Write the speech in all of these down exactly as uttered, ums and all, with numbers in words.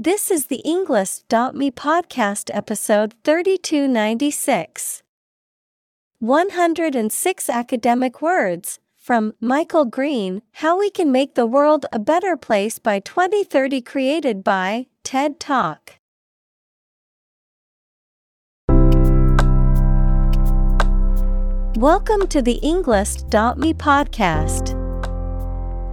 This is the Englist dot me podcast episode thirty-two ninety-six. one hundred six Academic Words from Michael Green, How We Can Make the World a Better Place by twenty thirty, created by TED Talk. Welcome to the Englist dot me podcast.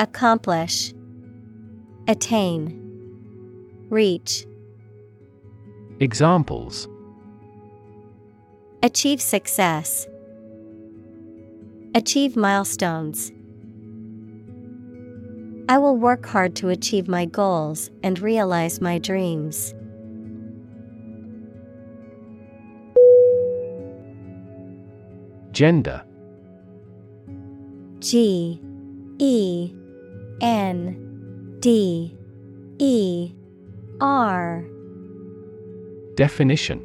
accomplish, attain, reach. Examples: achieve success, achieve milestones. I will work hard to achieve my goals and realize my dreams. Gender. G E N D E R. Definition: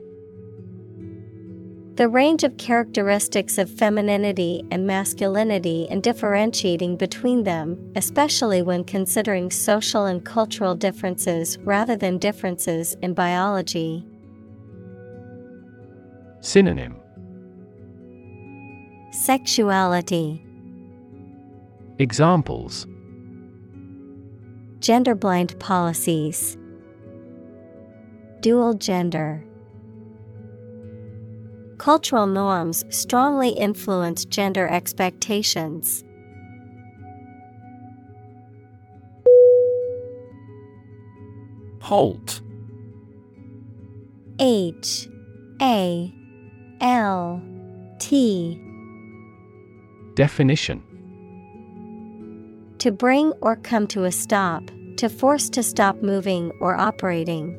the range of characteristics of femininity and masculinity and differentiating between them, especially when considering social and cultural differences rather than differences in biology. Synonym: sexuality. Examples: genderblind policies, dual gender. Cultural norms strongly influence gender expectations. Halt. H A L T. Definition: to bring or come to a stop, to force to stop moving or operating.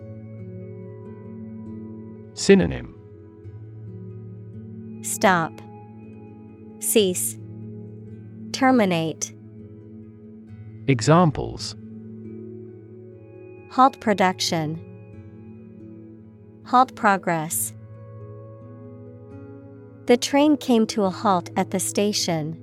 Synonym: stop, cease, terminate. Examples: halt production, halt progress. The train came to a halt at the station.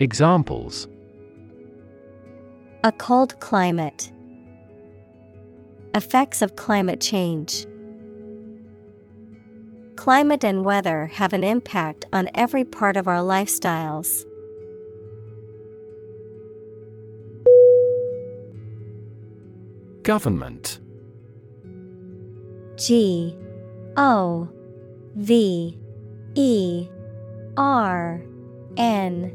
Examples: a cold climate, effects of climate change. Climate and weather have an impact on every part of our lifestyles. Government. G O V E R N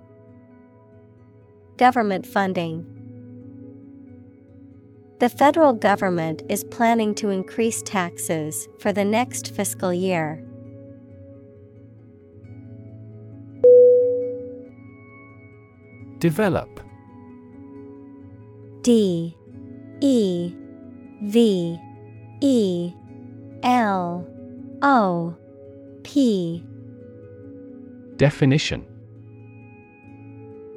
government funding. The federal government is planning to increase taxes for the next fiscal year. Develop. D E V E L O P. Definition: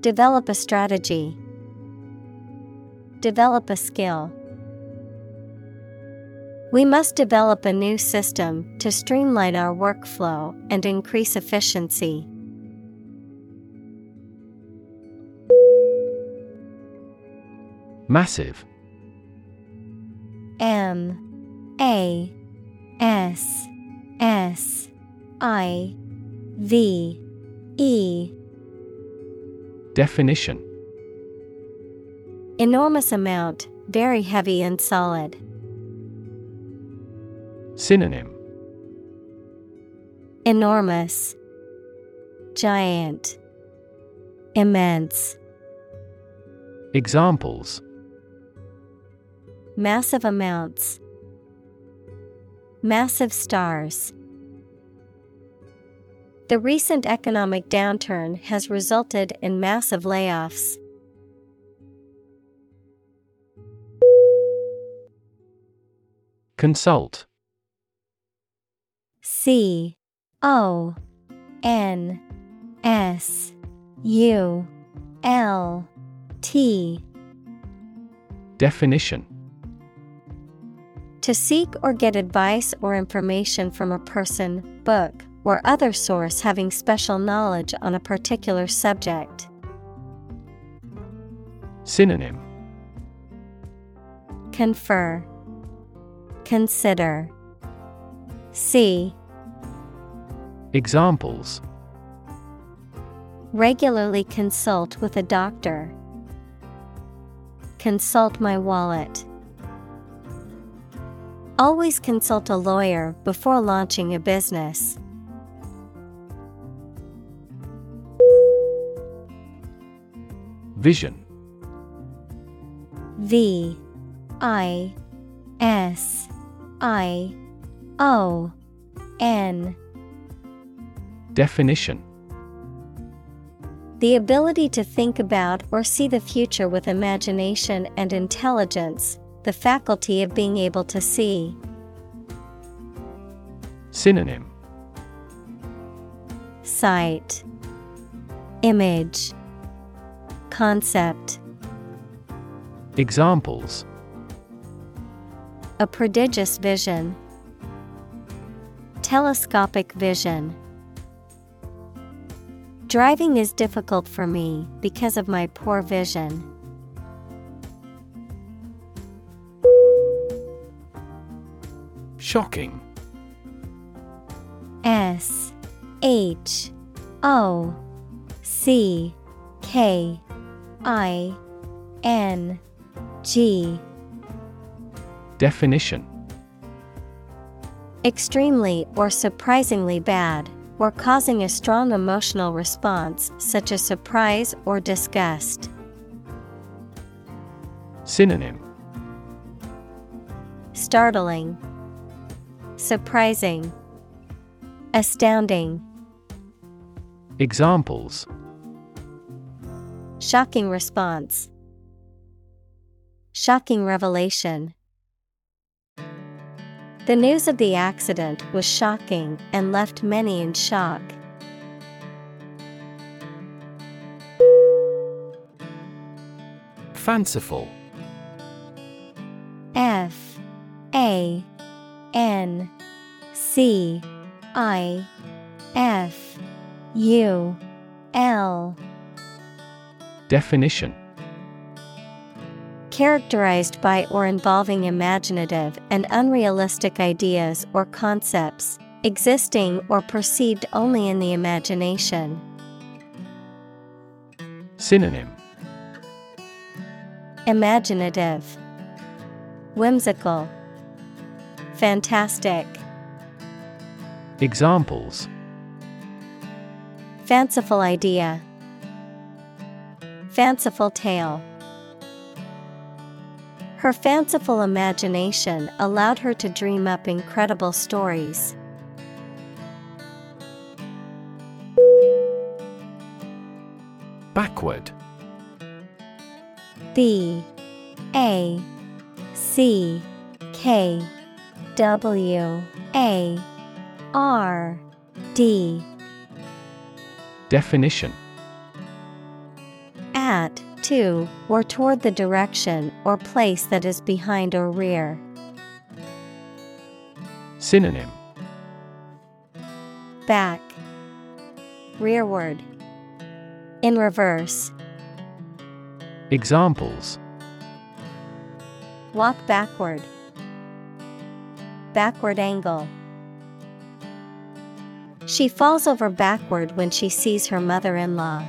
develop a strategy, develop a skill. We must develop a new system to streamline our workflow and increase efficiency. Massive. M A S S I V E. Definition: enormous amount, very heavy and solid. Synonym: enormous, giant, immense. Examples: massive amounts, massive stars. The recent economic downturn has resulted in massive layoffs. Consult. C O N S U L T. Definition: to seek or get advice or information from a person, book, or other source having special knowledge on a particular subject. Synonym: confer, consider, see. Examples: regularly consult with a doctor, consult my wallet. Always consult a lawyer before launching a business. Vision. V I S I O N. Definition: the ability to think about or see the future with imagination and intelligence, the faculty of being able to see. Synonym: sight, image, concept. Examples: a prodigious vision, telescopic vision. Driving is difficult for me because of my poor vision. Shocking. S H O C K I N G. Definition: extremely or surprisingly bad, or causing a strong emotional response such as surprise or disgust. Synonym: startling, surprising, astounding. Examples: Shocking response. Shocking revelation. The news of the accident was shocking and left many in shock. Fanciful. F A N C I F U L. Definition. Characterized by or involving imaginative and unrealistic ideas or concepts, existing or perceived only in the imagination. Synonym. Imaginative, whimsical, fantastic. Examples. Fanciful idea. Fanciful tale. Her fanciful imagination allowed her to dream up incredible stories. Backward. B A C K W A R D. Definition. At, to, or toward the direction or place that is behind or rear. Synonym. Back, rearward, in reverse. Examples. Walk backward. Backward angle. She falls over backward when she sees her mother-in-law.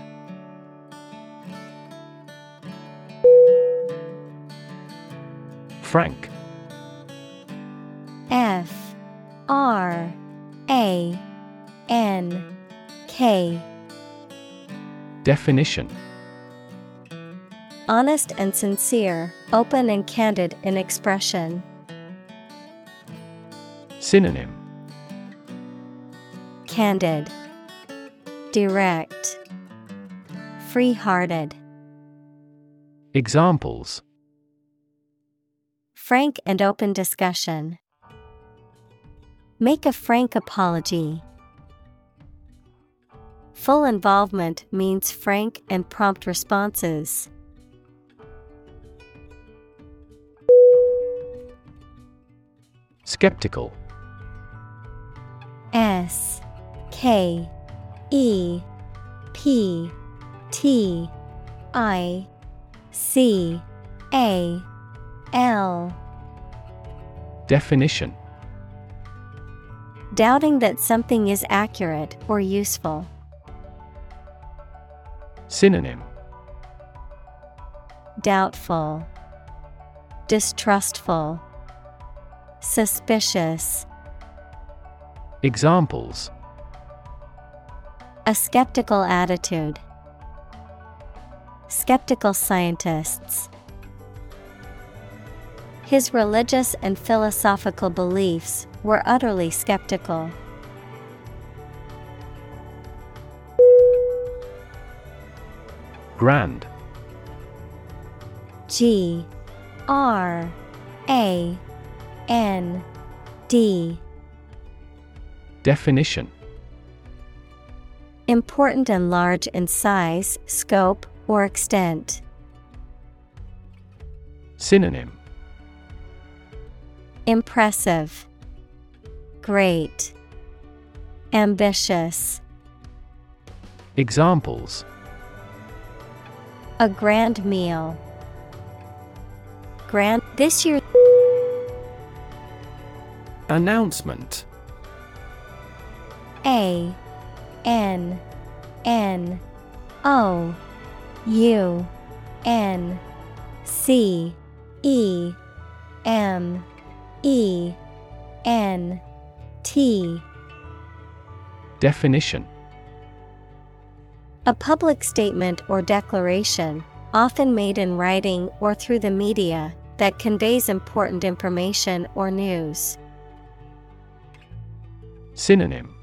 Frank. F R A N K. Definition. Honest and sincere, open and candid in expression. Synonym. Candid, direct, free-hearted. Examples. Frank and open discussion. Make a frank apology. Full involvement means frank and prompt responses. Skeptical. S K E P T I C A L. Definition. Doubting that something is accurate or useful. Synonym. Doubtful, distrustful, suspicious. Examples. A skeptical attitude. Skeptical scientists. His religious and philosophical beliefs were utterly skeptical. Grand. G R A N D. Definition. Important and large in size, scope, or extent. Synonym. Impressive, great, ambitious. Examples. A grand meal. Grand this year. Announcement. A N N O U N C E M E N T. Definition. A public statement or declaration, often made in writing or through the media, that conveys important information or news. Synonym.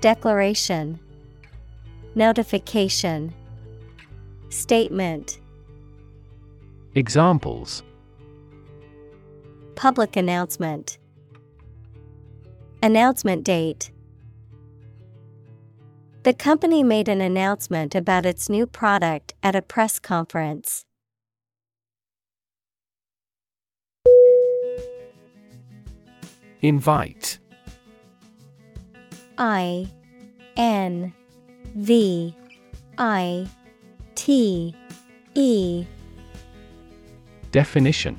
Declaration, notification, Statement. Examples. Public announcement. Announcement date. The company made an announcement about its new product at a press conference. Invite. I N V I T E. Definition.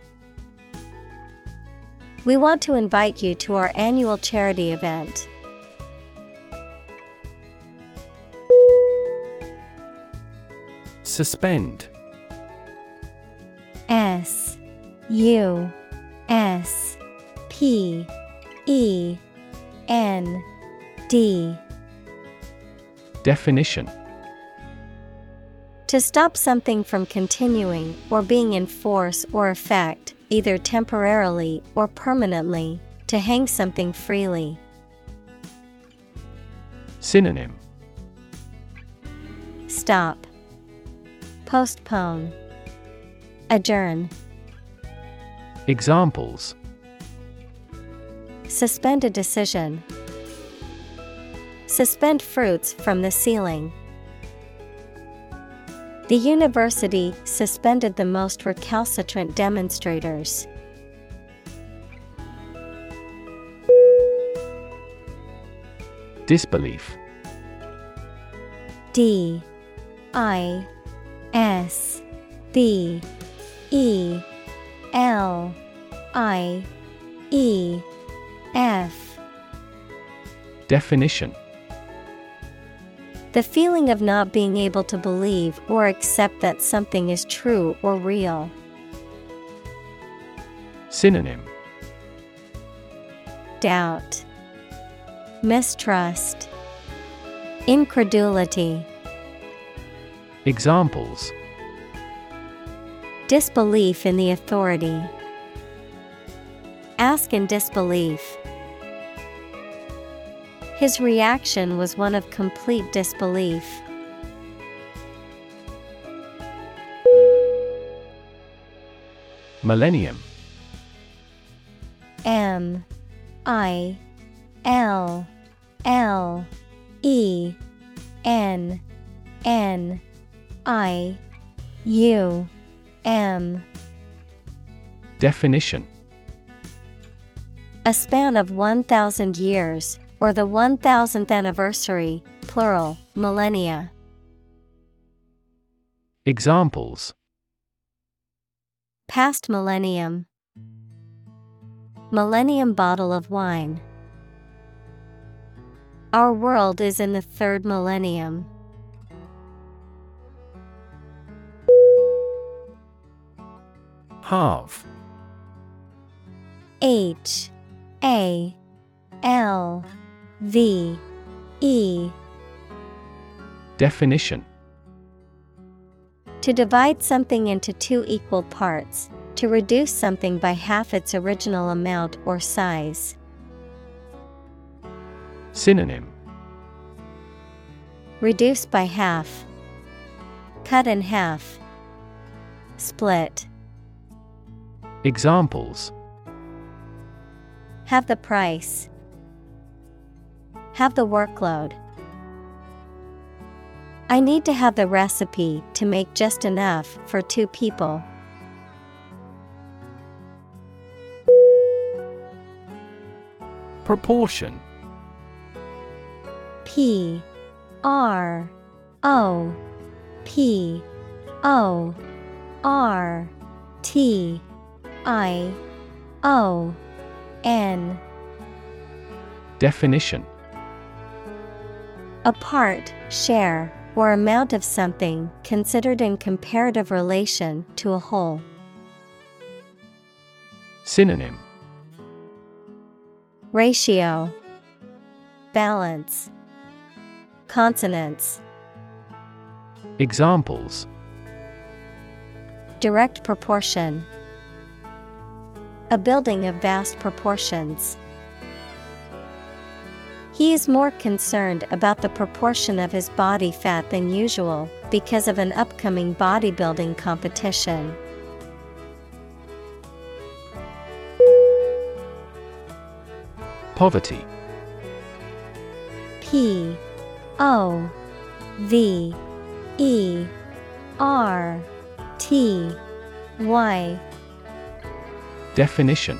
We want to invite you to our annual charity event. Suspend. S U S P E N D. Definition. To stop something from continuing or being in force or effect, either temporarily or permanently, to hang something freely. Synonym. Stop, postpone, adjourn. Examples. Suspend a decision. Suspend fruits from the ceiling. The university suspended the most recalcitrant demonstrators. Disbelief. D I S B E L I E F. Definition. The feeling of not being able to believe or accept that something is true or real. Synonym. Doubt, mistrust, incredulity. Examples. Disbelief in the authority. Ask in disbelief. His reaction was one of complete disbelief. Millennium. M I L L E N N I U M. Definition. A span of one thousand years, or the one thousandth anniversary, plural, millennia. Examples. Past millennium. Millennium bottle of wine. Our world is in the third millennium. Halve. H A L V E. Definition. To divide something into two equal parts, to reduce something by half its original amount or size. Synonym. Reduce by half, cut in half, split. Examples. Halve the price. Halve the workload. I need to have the recipe to make just enough for two people. Proportion. P R O P O R T I O N. Definition. A part, share, or amount of something considered in comparative relation to a whole. Synonym: ratio, balance, consonance. Examples: direct proportion, a building of vast proportions. He is more concerned about the proportion of his body fat than usual because of an upcoming bodybuilding competition. Poverty. P O V E R T Y. Definition: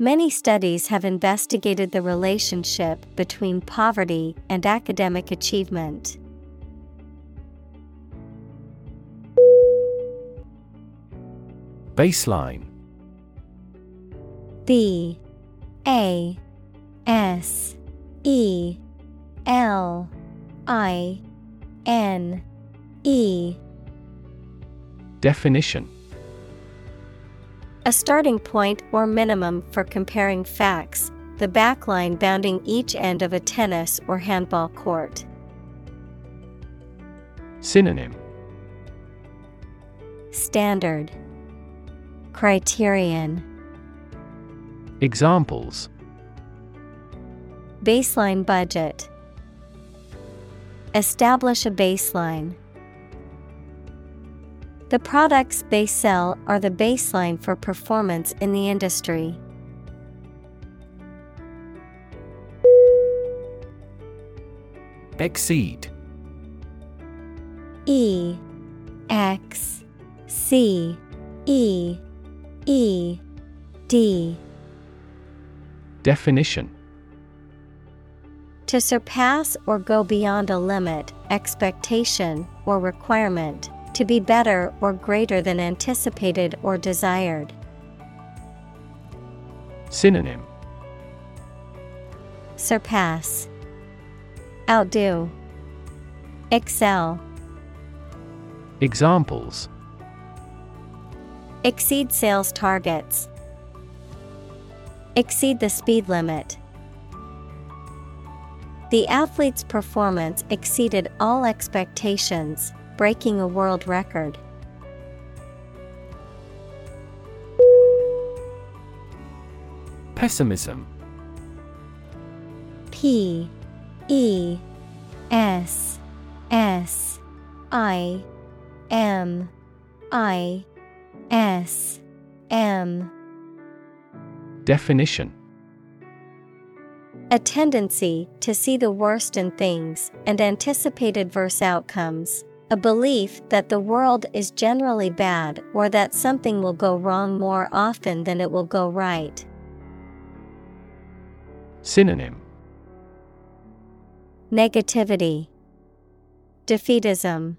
Many studies have investigated the relationship between poverty and academic achievement. Baseline. B A S E L I N E. Definition: a starting point or minimum for comparing facts, the backline bounding each end of a tennis or handball court. Synonym: standard, criterion. Examples: baseline budget, establish a baseline. The products they sell are the baseline for performance in the industry. Exceed. E X C E E D. Definition: to surpass or go beyond a limit, expectation, or requirement. To be better or greater than anticipated or desired. Synonym: surpass, outdo, excel. Examples: exceed sales targets, exceed the speed limit. The athlete's performance exceeded all expectations, breaking a world record. Pessimism. P E S S I M I S M. Definition: a tendency to see the worst in things and anticipate adverse outcomes. A belief that the world is generally bad or that something will go wrong more often than it will go right. Synonym: negativity, defeatism,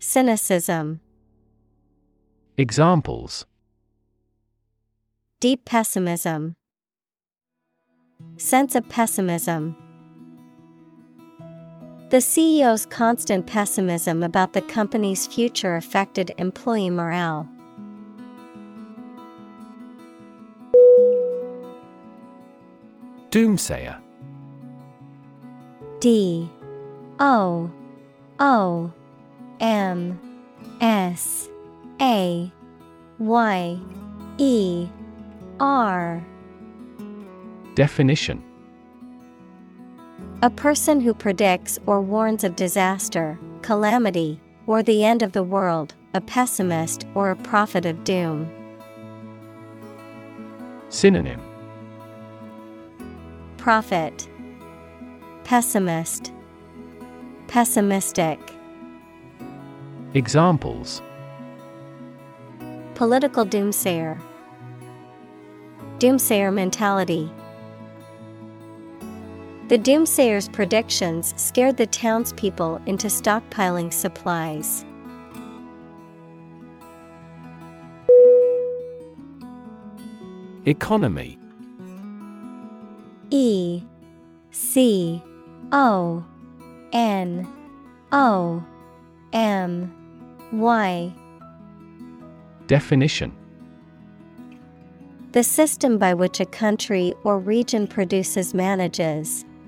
cynicism. Examples: deep pessimism, sense of pessimism. The C E O's constant pessimism about the company's future affected employee morale. Doomsayer. D O O M S A Y E R. Definition: a person who predicts or warns of disaster, calamity, or the end of the world, a pessimist or a prophet of doom. Synonym: prophet, pessimist, pessimistic. Examples: Political doomsayer. Doomsayer mentality. The doomsayer's predictions scared the townspeople into stockpiling supplies. Economy. E. C. O. N. O. M. Y. Definition. The system by which a country or region produces, manages,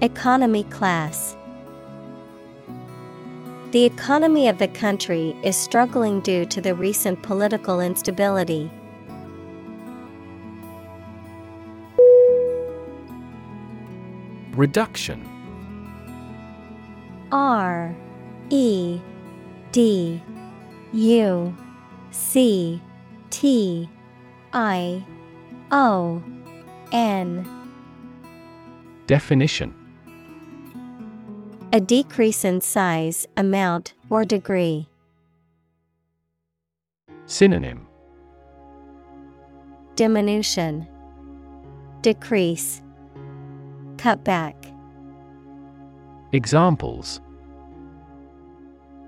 economy class. The economy of the country is struggling due to the recent political instability. Reduction. R. E. D. U. C. T. I. O. N. Definition. A decrease in size, amount, or degree. Synonym: diminution, decrease, cutback. Examples: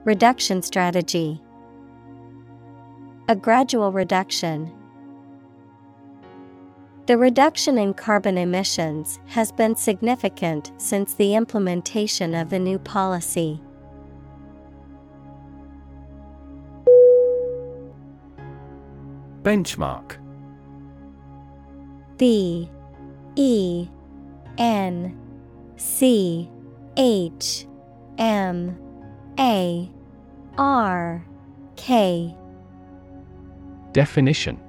reduction strategy, a gradual reduction. The reduction in carbon emissions has been significant since the implementation of the new policy. Benchmark. B. E. N. C. H. M. A. R. K. Definition.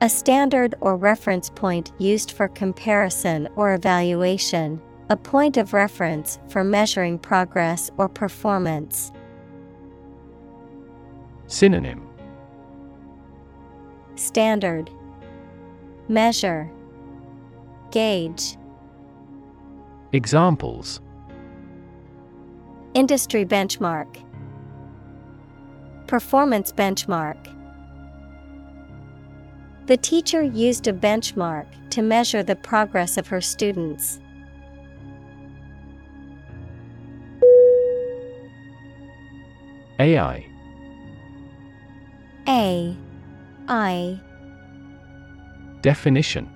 A standard or reference point used for comparison or evaluation, a point of reference for measuring progress or performance. Synonym: standard, measure, gauge. Examples: industry benchmark, performance benchmark. The teacher used a benchmark to measure the progress of her students. A I. A. I. Definition.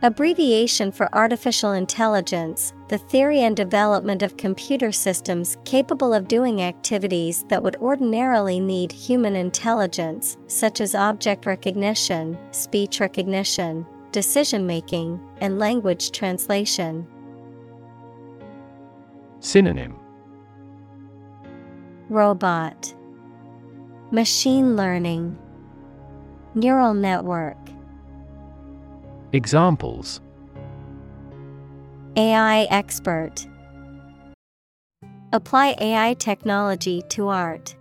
Abbreviation for artificial intelligence, the theory and development of computer systems capable of doing activities that would ordinarily need human intelligence, such as object recognition, speech recognition, decision-making, and language translation. Synonym: robot, machine learning, neural network. Examples: A I expert, apply A I technology to art.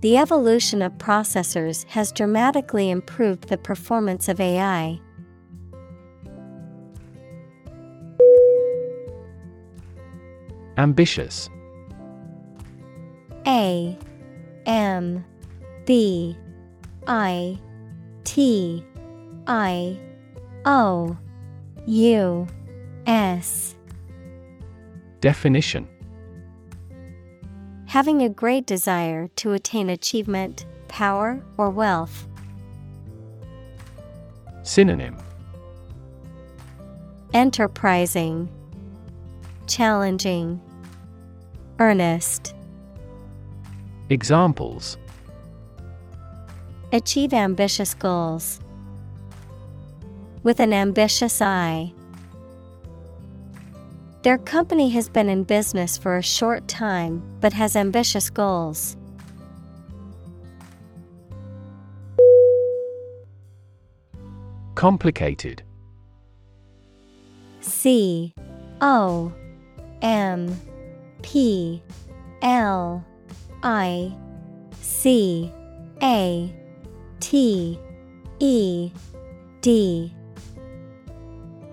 The evolution of processors has dramatically improved the performance of A I. Ambitious. A. M. B. I. T. I. O. U. S. Definition. Having a great desire to attain achievement, power, or wealth. Synonym: enterprising, challenging, earnest. Examples: achieve ambitious goals, with an ambitious eye. Their company has been in business for a short time, but has ambitious goals. Complicated. C O M P L I C A T E D.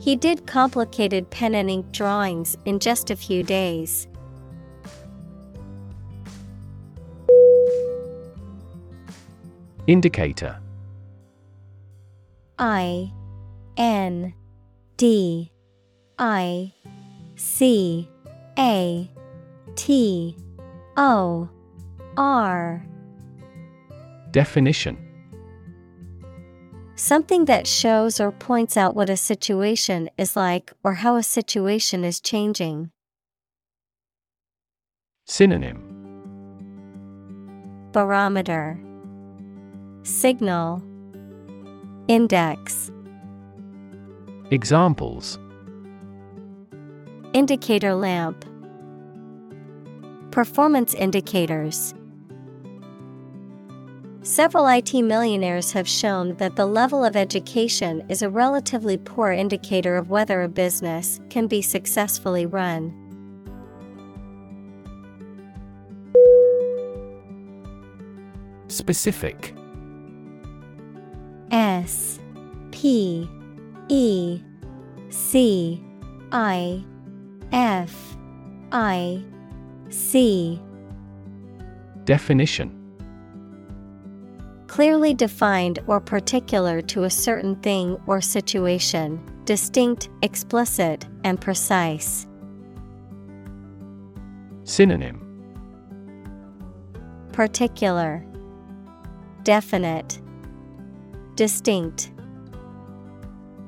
He did complicated pen and ink drawings in just a few days. Indicator. I N D I C A T O R. Definition. Something that shows or points out what a situation is like or how a situation is changing. Synonym. Barometer, signal, index. Examples. Indicator lamp. Performance indicators. Several I T millionaires have shown that the level of education is a relatively poor indicator of whether a business can be successfully run. Specific. S P E C I F I C. Definition. Clearly defined or particular to a certain thing or situation, distinct, explicit, and precise. Synonym. Particular, definite, distinct.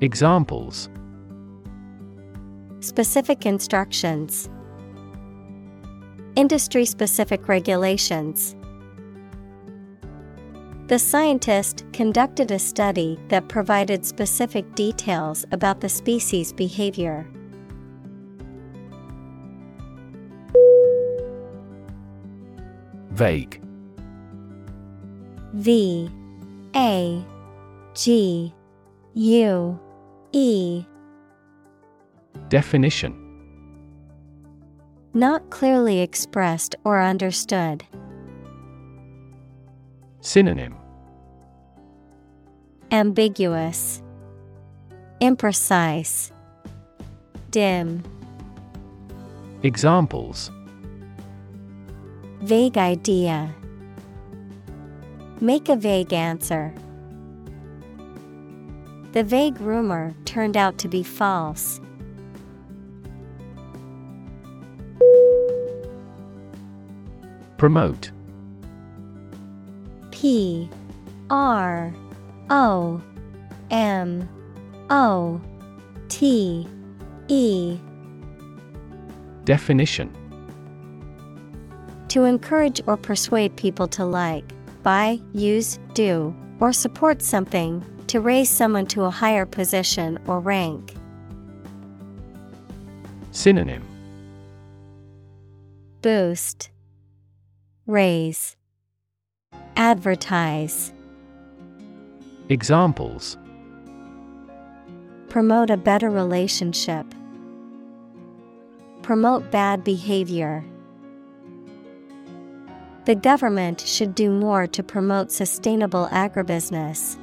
Examples. Specific instructions. Industry-specific regulations. The scientist conducted a study that provided specific details about the species' behavior. Vague. V A G U E. Definition. Not clearly expressed or understood. Synonym. Ambiguous, imprecise, dim. Examples. Vague idea. Make a vague answer. The vague rumor turned out to be false. Promote. P R O M O T E. Definition. To encourage or persuade people to like, buy, use, do, or support something, to raise someone to a higher position or rank. Synonym. Boost, raise, advertise. Examples. Promote a better relationship. Promote bad behavior. The government should do more to promote sustainable agribusiness.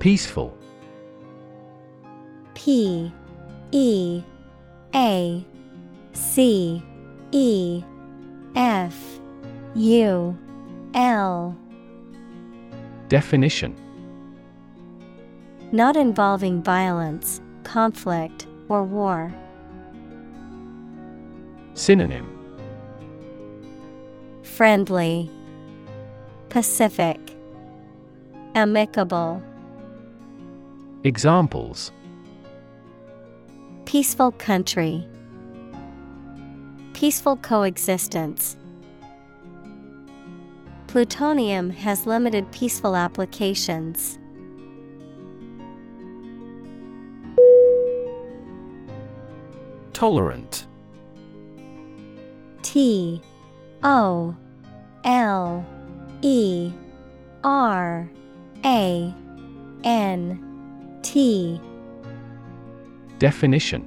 Peaceful. P E A C E F U L. Definition. not involving violence, conflict, or war. Synonym: friendly, pacific, amicable. Examples: peaceful country, peaceful coexistence. Plutonium has limited peaceful applications. Tolerant. T O L E R A N T. Definition: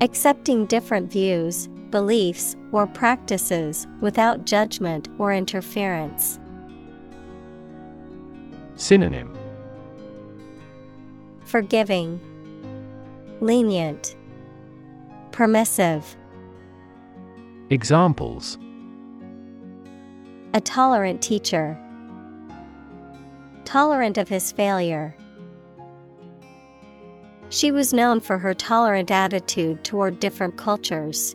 accepting different views, beliefs, or practices without judgment or interference. Synonym: forgiving, lenient, permissive. Examples: a tolerant teacher, tolerant of his failure. She was known for her tolerant attitude toward different cultures.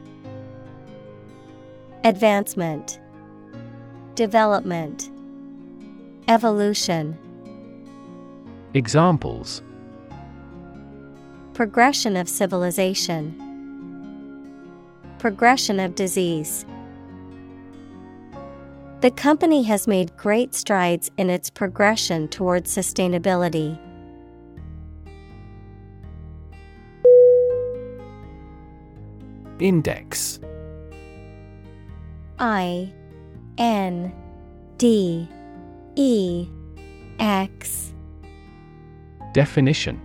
advancement, development, evolution. Examples: progression of civilization, progression of disease. The company has made great strides in its progression towards sustainability. Index. I N D E X. Definition: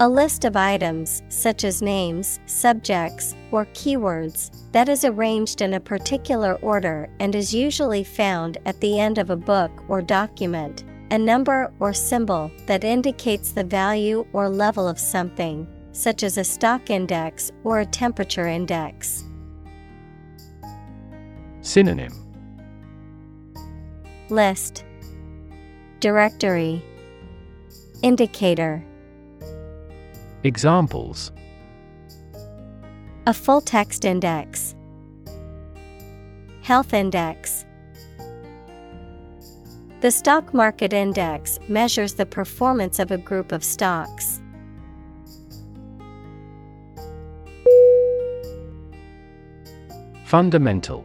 a list of items, such as names, subjects, or keywords, that is arranged in a particular order and is usually found at the end of a book or document, a number or symbol that indicates the value or level of something, such as a stock index or a temperature index. Synonym: list, directory, indicator. Examples: a full text index, health index. The stock market index measures the performance of a group of stocks. Fundamental.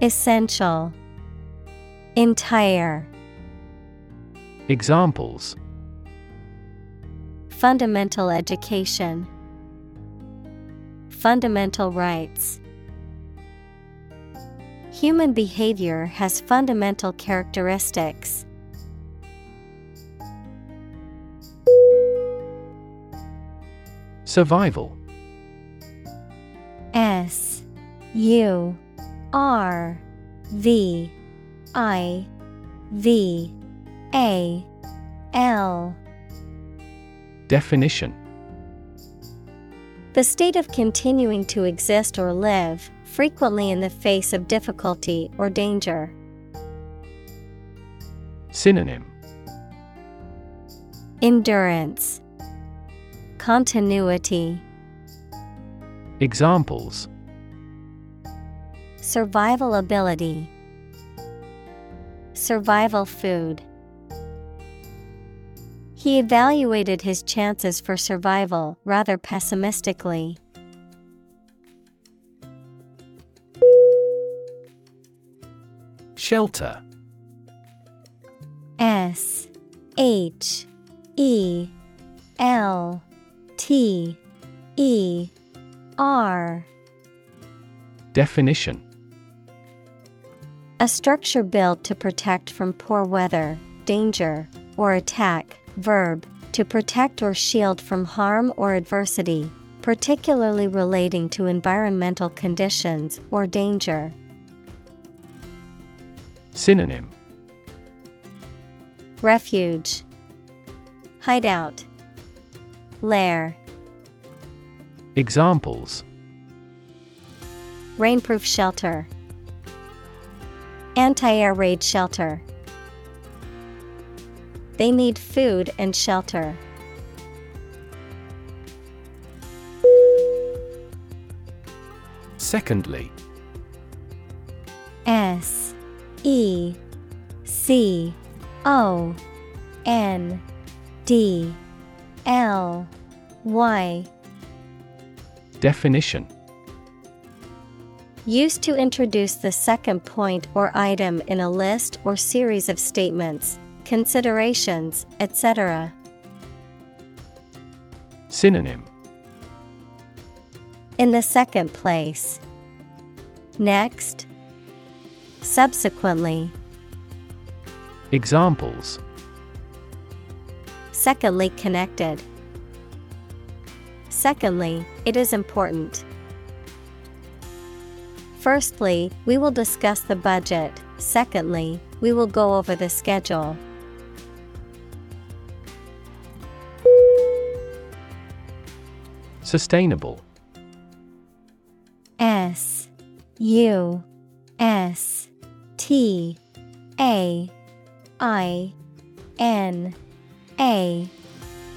essential, entire. Examples: fundamental education, fundamental rights. Human behavior has fundamental characteristics. Survival. S U R V I V A L. Definition: the state of continuing to exist or live, frequently in the face of difficulty or danger. Synonym: endurance, continuity. Examples: Survival ability. Survival food. He evaluated his chances for survival rather pessimistically. Shelter. S H E L T E R. Definition. A structure built to protect from poor weather, danger, or attack. Verb, to protect or shield from harm or adversity, particularly relating to environmental conditions or danger. Synonym: refuge, hideout, lair. Examples: rainproof shelter, anti-air raid shelter. They need food and shelter. Secondly. S E C O N D L Y. Definition. Used to introduce the second point or item in a list or series of statements, considerations, et cetera. Synonym: in the second place, next, subsequently. Examples: secondly connected. Secondly, it is important. Firstly, we will discuss the budget. Secondly, we will go over the schedule. Sustainable. S U S T A I N A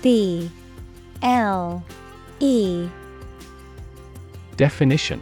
B L E. Definition.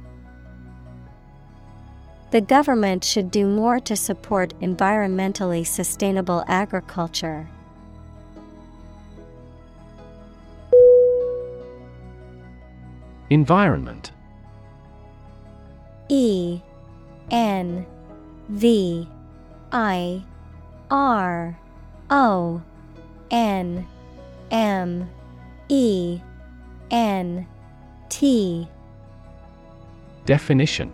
The government should do more to support environmentally sustainable agriculture. Environment. E N V I R O N M E N T. Definition.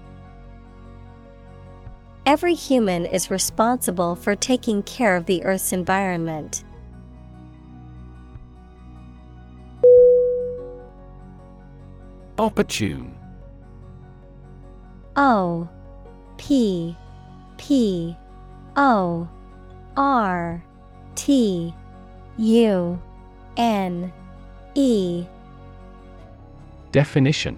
Every human is responsible for taking care of the Earth's environment. Opportune. O P P O R T U N E. Definition.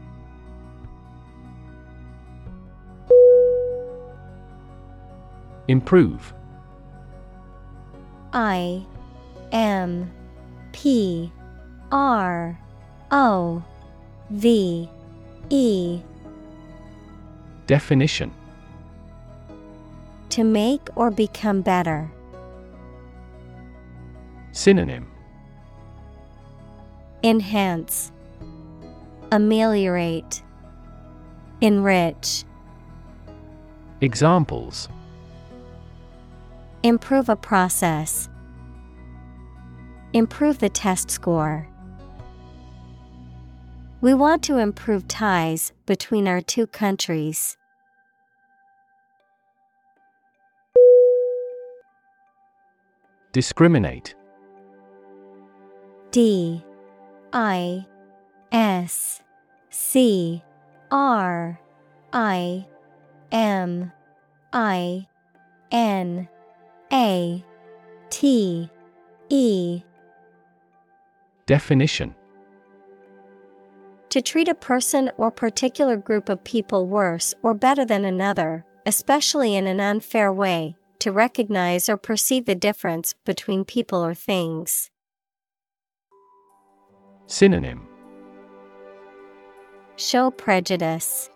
Improve. I. M. P. R. O. V. E. Definition. To make or become better. Synonym. Enhance. Ameliorate. Enrich. Examples. Improve a process. Improve the test score. We want to improve ties between our two countries. Discriminate. D. I. S. C. R. I. M. I. N. A. T. E. Definition. To treat a person or particular group of people worse or better than another, especially in an unfair way, to recognize or perceive the difference between people or things. Synonym. Show prejudice.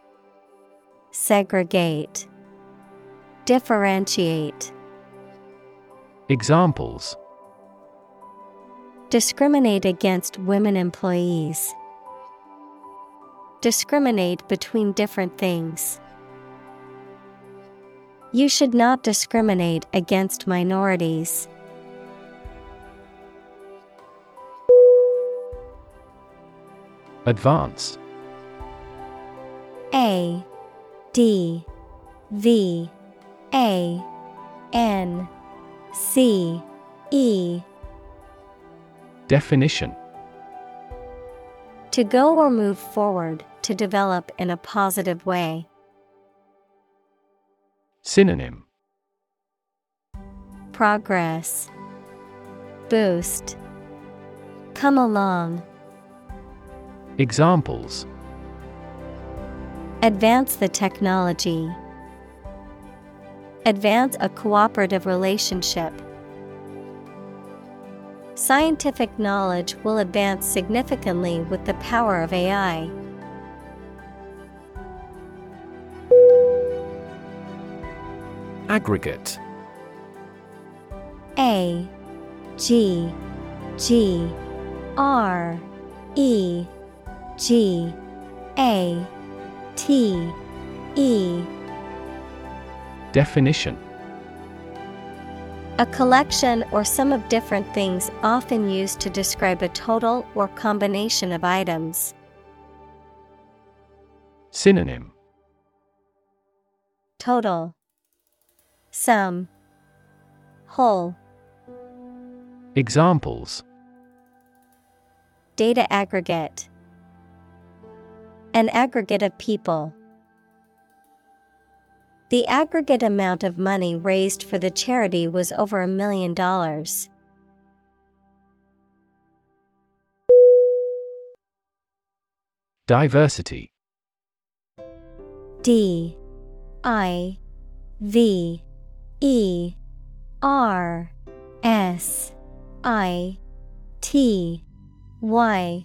Segregate. Differentiate. Examples. Discriminate against women employees. Discriminate between different things. You should not discriminate against minorities. Advance. A. D. V. A. N. C. E. Definition. To go or move forward, to develop in a positive way. Synonym. Progress. Boost. Come along. Examples. Advance the technology. Advance a cooperative relationship. Scientific knowledge will advance significantly with the power of A I. Aggregate. A. G. G. R. E. G. A. T. E. Definition. A collection or sum of different things often used to describe a total or combination of items. Synonym. Total. Sum. Whole. Examples. Data aggregate. An aggregate of people. The aggregate amount of money raised for the charity was over a million dollars. Diversity. D. I. V. E. R. S. I. T. Y.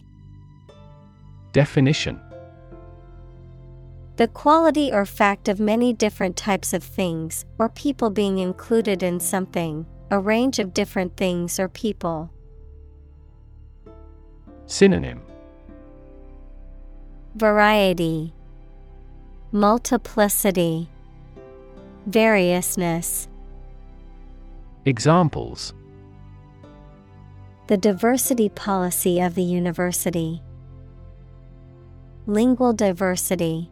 Definition. The quality or fact of many different types of things or people being included in something, a range of different things or people. Synonym. Variety. Multiplicity. Variousness. Examples. The diversity policy of the university. Lingual diversity.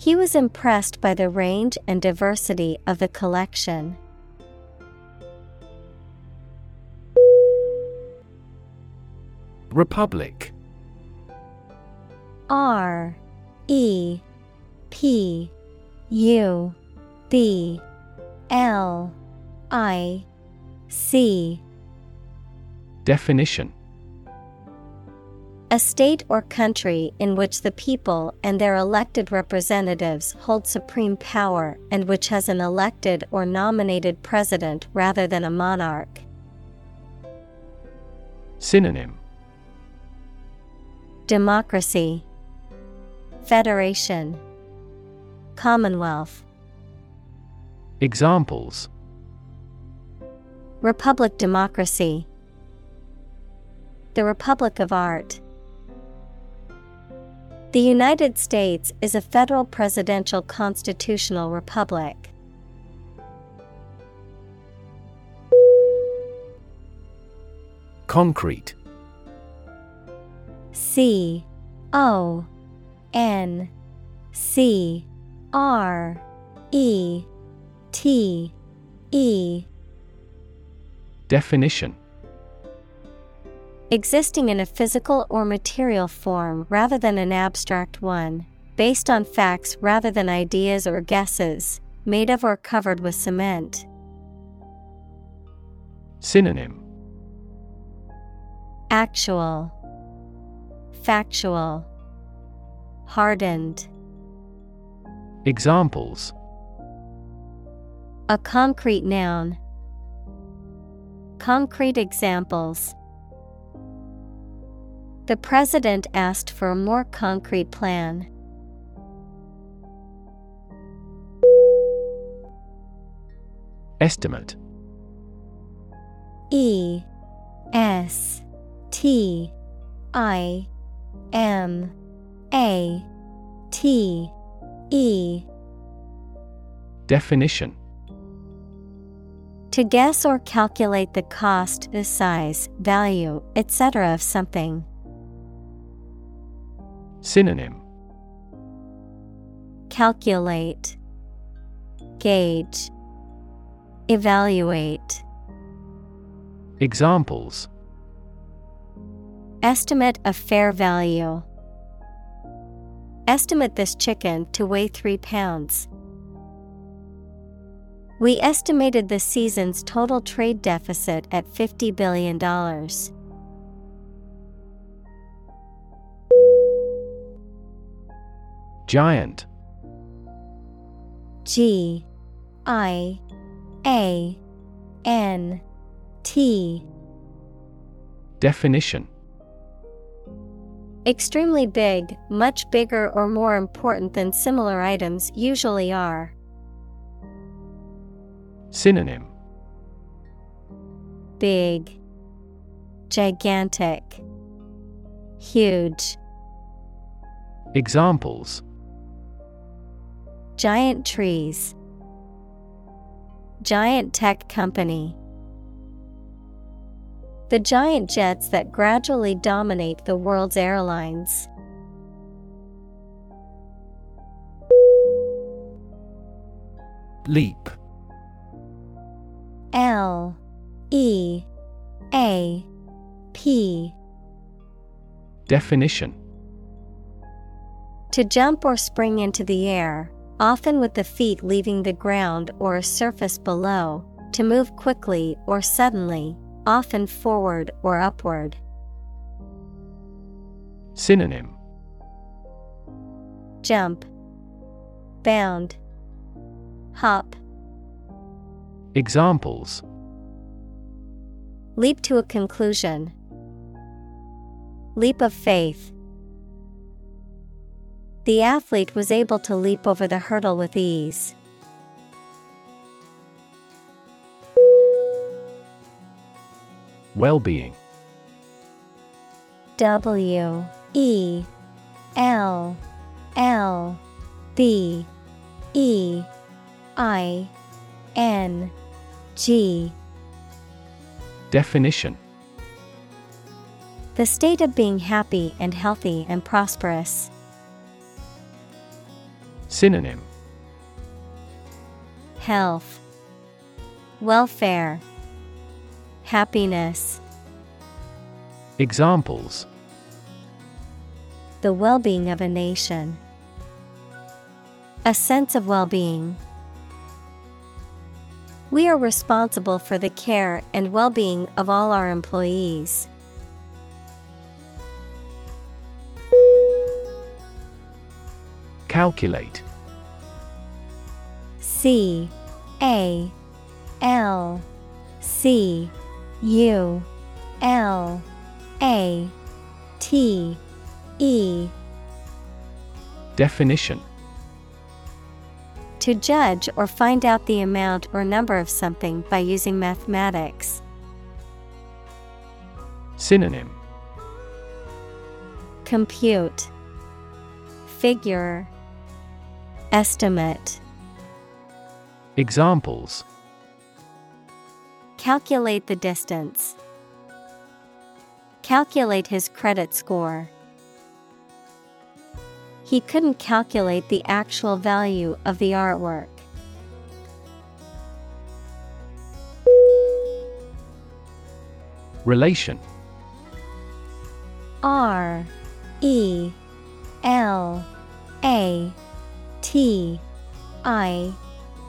He was impressed by the range and diversity of the collection. Republic. R. E. P. U. B. L. I. C. Definition. A state or country in which the people and their elected representatives hold supreme power and which has an elected or nominated president rather than a monarch. Synonym: democracy, federation, commonwealth. Examples: republic democracy, the Republic of Art. The United States is a federal presidential constitutional republic. Concrete. C O N C R E T E. Definition: existing in a physical or material form rather than an abstract one, based on facts rather than ideas or guesses, made of or covered with cement. Synonym: actual, factual, hardened. Examples: a concrete noun, concrete examples. The president asked for a more concrete plan. Estimate. E S T I M A T E. Definition: to guess or calculate the cost, the size, value, et cetera of something. Synonym: calculate, gauge, evaluate. Examples: estimate a fair value. Estimate this chicken to weigh three pounds. We estimated the season's total trade deficit at fifty billion dollars. Giant. G I A N T. Definition: extremely big, much bigger or more important than similar items usually are. Synonym: big, gigantic, huge. Examples: giant trees, giant tech company. The giant jets that gradually dominate the world's airlines. Leap. L E A P. Definition: to jump or spring into the air, often with the feet leaving the ground or a surface below, to move quickly or suddenly, often forward or upward. Synonym: jump, bound, hop. Examples: leap to a conclusion, leap of faith. The athlete was able to leap over the hurdle with ease. Well-being. W E L L B E I N G. Definition: the state of being happy and healthy and prosperous. Synonym: health, welfare, happiness. Examples: the well-being of a nation, a sense of well-being. We are responsible for the care and well-being of all our employees. Calculate. C A L C U L A T E. Definition. To judge or find out the amount or number of something by using mathematics. Synonym. Compute, figure, estimate. Examples. Calculate the distance. Calculate his credit score. He couldn't calculate the actual value of the artwork. Relation. R E L A T I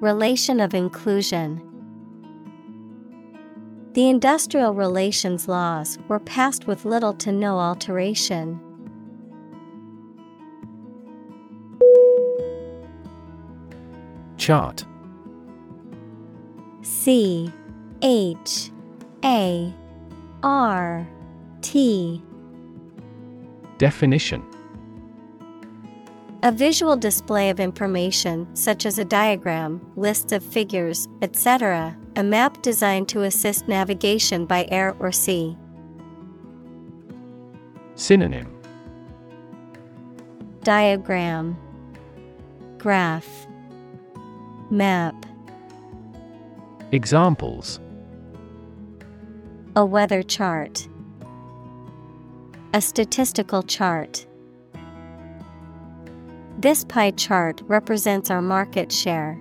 Relation of inclusion. The industrial relations laws were passed with little to no alteration. Chart. C H A R T. Definition. A visual display of information such as a diagram, lists of figures, et cetera, a map designed to assist navigation by air or sea. Synonym. Diagram, graph, map. Examples. A weather chart. A statistical chart. This pie chart represents our market share.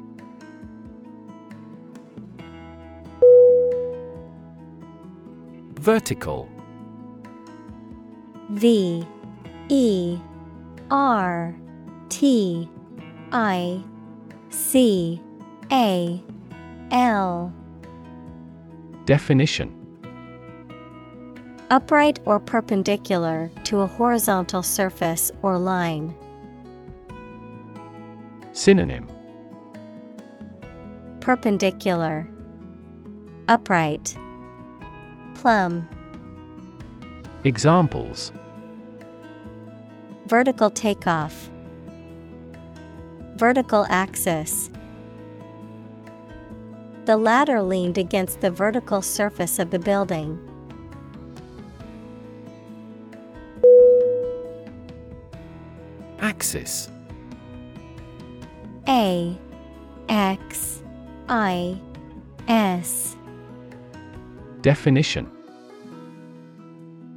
Vertical. V E R T I C A L. Definition. Upright or perpendicular to a horizontal surface or line. Synonym. Perpendicular, upright, plumb. Examples. Vertical takeoff. Vertical axis. The ladder leaned against the vertical surface of the building. Axis. A X I S. Definition.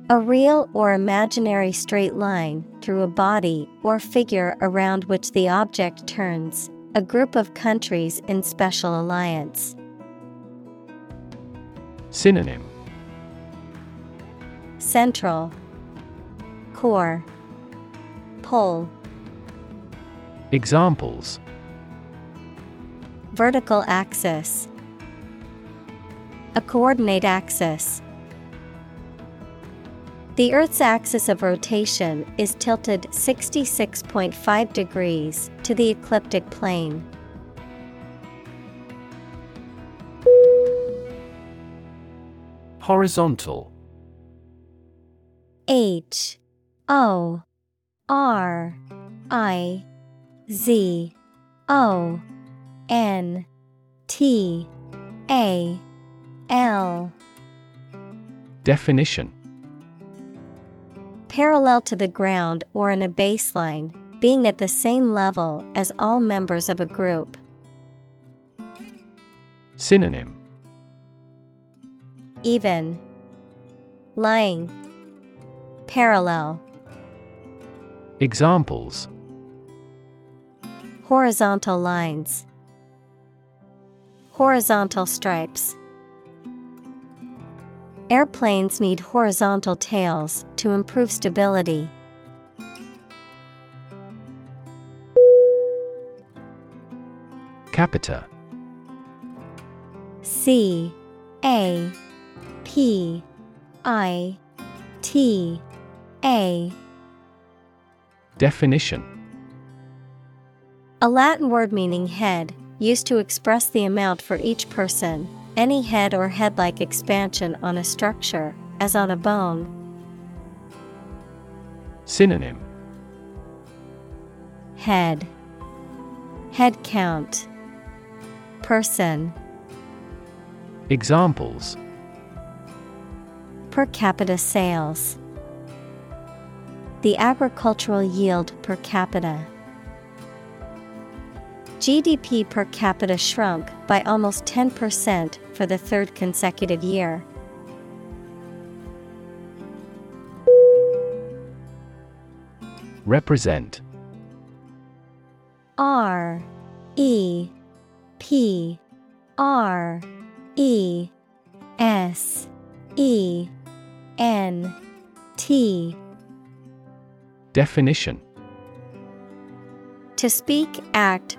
A real or imaginary straight line through a body or figure around which the object turns, a group of countries in special alliance. Synonym. Central, core, pole. Examples. Vertical axis. A coordinate axis. The Earth's axis of rotation is tilted sixty-six point five degrees to the ecliptic plane. Horizontal. H O R I Z O N T A L. Definition. Parallel to the ground or in a baseline, being at the same level as all members of a group. Synonym. Even, lying, parallel. Examples. Horizontal lines. Horizontal stripes. Airplanes need horizontal tails to improve stability. Capita. C A P I T A. Definition. A Latin word meaning head, used to express the amount for each person, any head or head-like expansion on a structure, as on a bone. Synonym. Head. Head count. Person. Examples. Per capita sales. The agricultural yield per capita. G D P per capita shrunk by almost ten percent for the third consecutive year. Represent. R E P R E S E N T. Definition. To speak, act,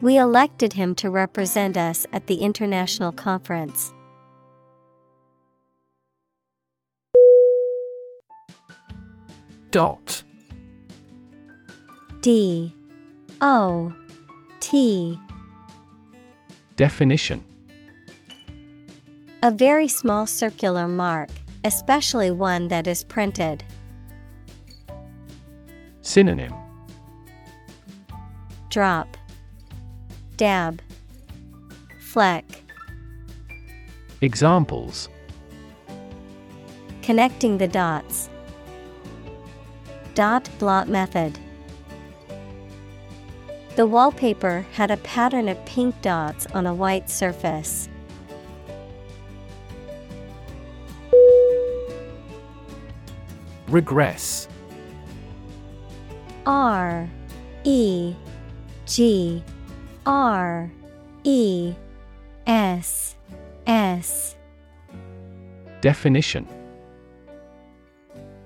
We elected him to represent us at the international conference. Dot. D O T. Definition. A very small circular mark, especially one that is printed. Synonym. Drop. Dab. Fleck. Examples. Connecting the dots. Dot blot method. The wallpaper had a pattern of pink dots on a white surface. Regress. R E G R E S S. Definition.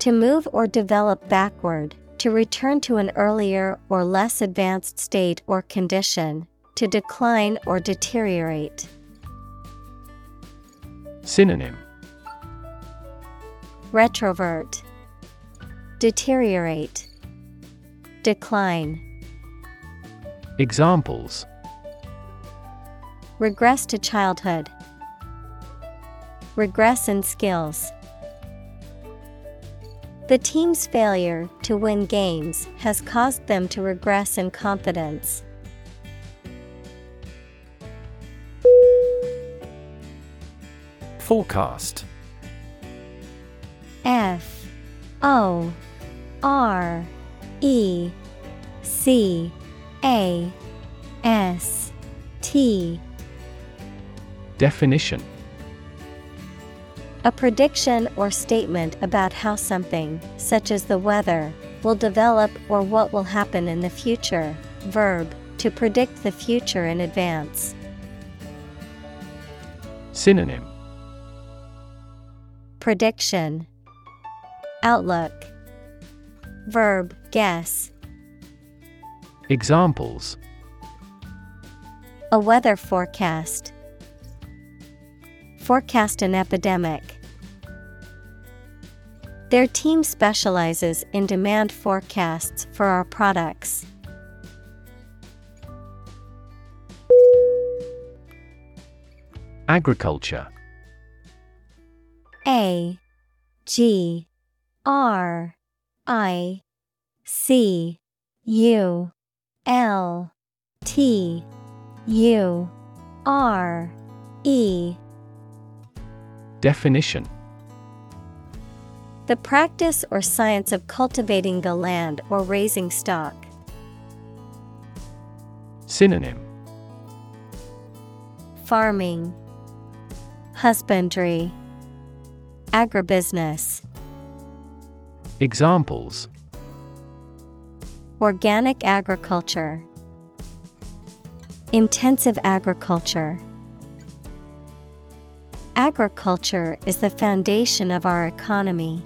To move or develop backward, to return to an earlier or less advanced state or condition, to decline or deteriorate. Synonym. Retrovert. Deteriorate. Decline. Examples. Regress to childhood. Regress in skills. The team's failure to win games has caused them to regress in confidence. Forecast. F O R E C A S T. Definition. A prediction or statement about how something, such as the weather, will develop or what will happen in the future. Verb, to predict the future in advance. Synonym. Prediction. Outlook. Verb, guess. Examples. A weather forecast. Forecast an epidemic. Their team specializes in demand forecasts for our products. Agriculture. A G R I C U L T U R E. Definition: the practice or science of cultivating the land or raising stock. Synonym: farming, husbandry, agribusiness. Examples: organic agriculture, intensive agriculture. Agriculture is the foundation of our economy.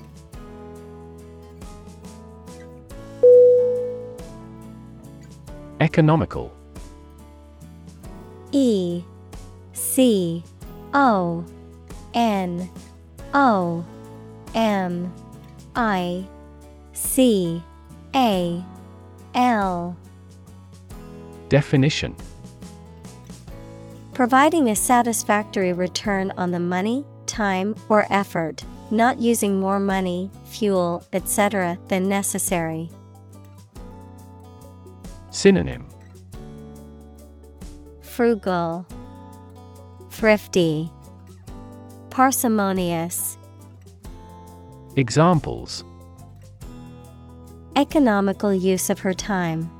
Economical. E C O N O M I C A L. Definition: providing a satisfactory return on the money, time, or effort, not using more money, fuel, et cetera than necessary. Synonym: frugal, thrifty, parsimonious. Examples: economical use of her time,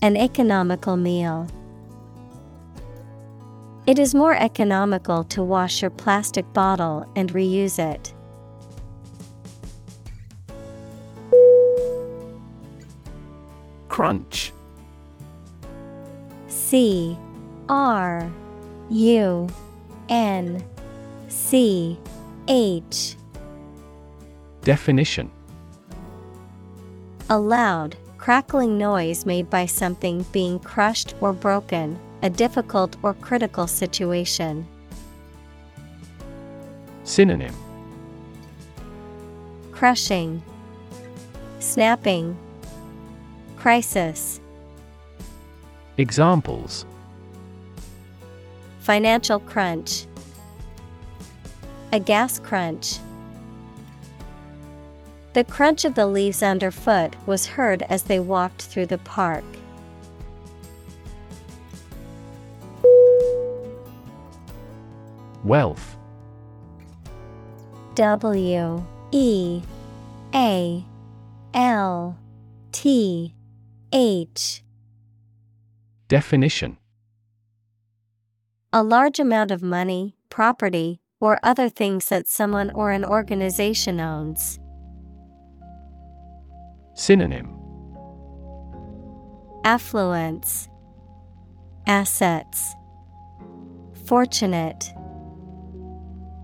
an economical meal. It is more economical to wash your plastic bottle and reuse it. Crunch. C R U N C H. Definition: a loud, crackling noise made by something being crushed or broken, a difficult or critical situation. Synonym: crushing, snapping, crisis. Examples: financial crunch, a gas crunch. The crunch of the leaves underfoot was heard as they walked through the park. Wealth. W E A L T H. Definition: a large amount of money, property, or other things that someone or an organization owns. Synonym: affluence, assets, fortunate.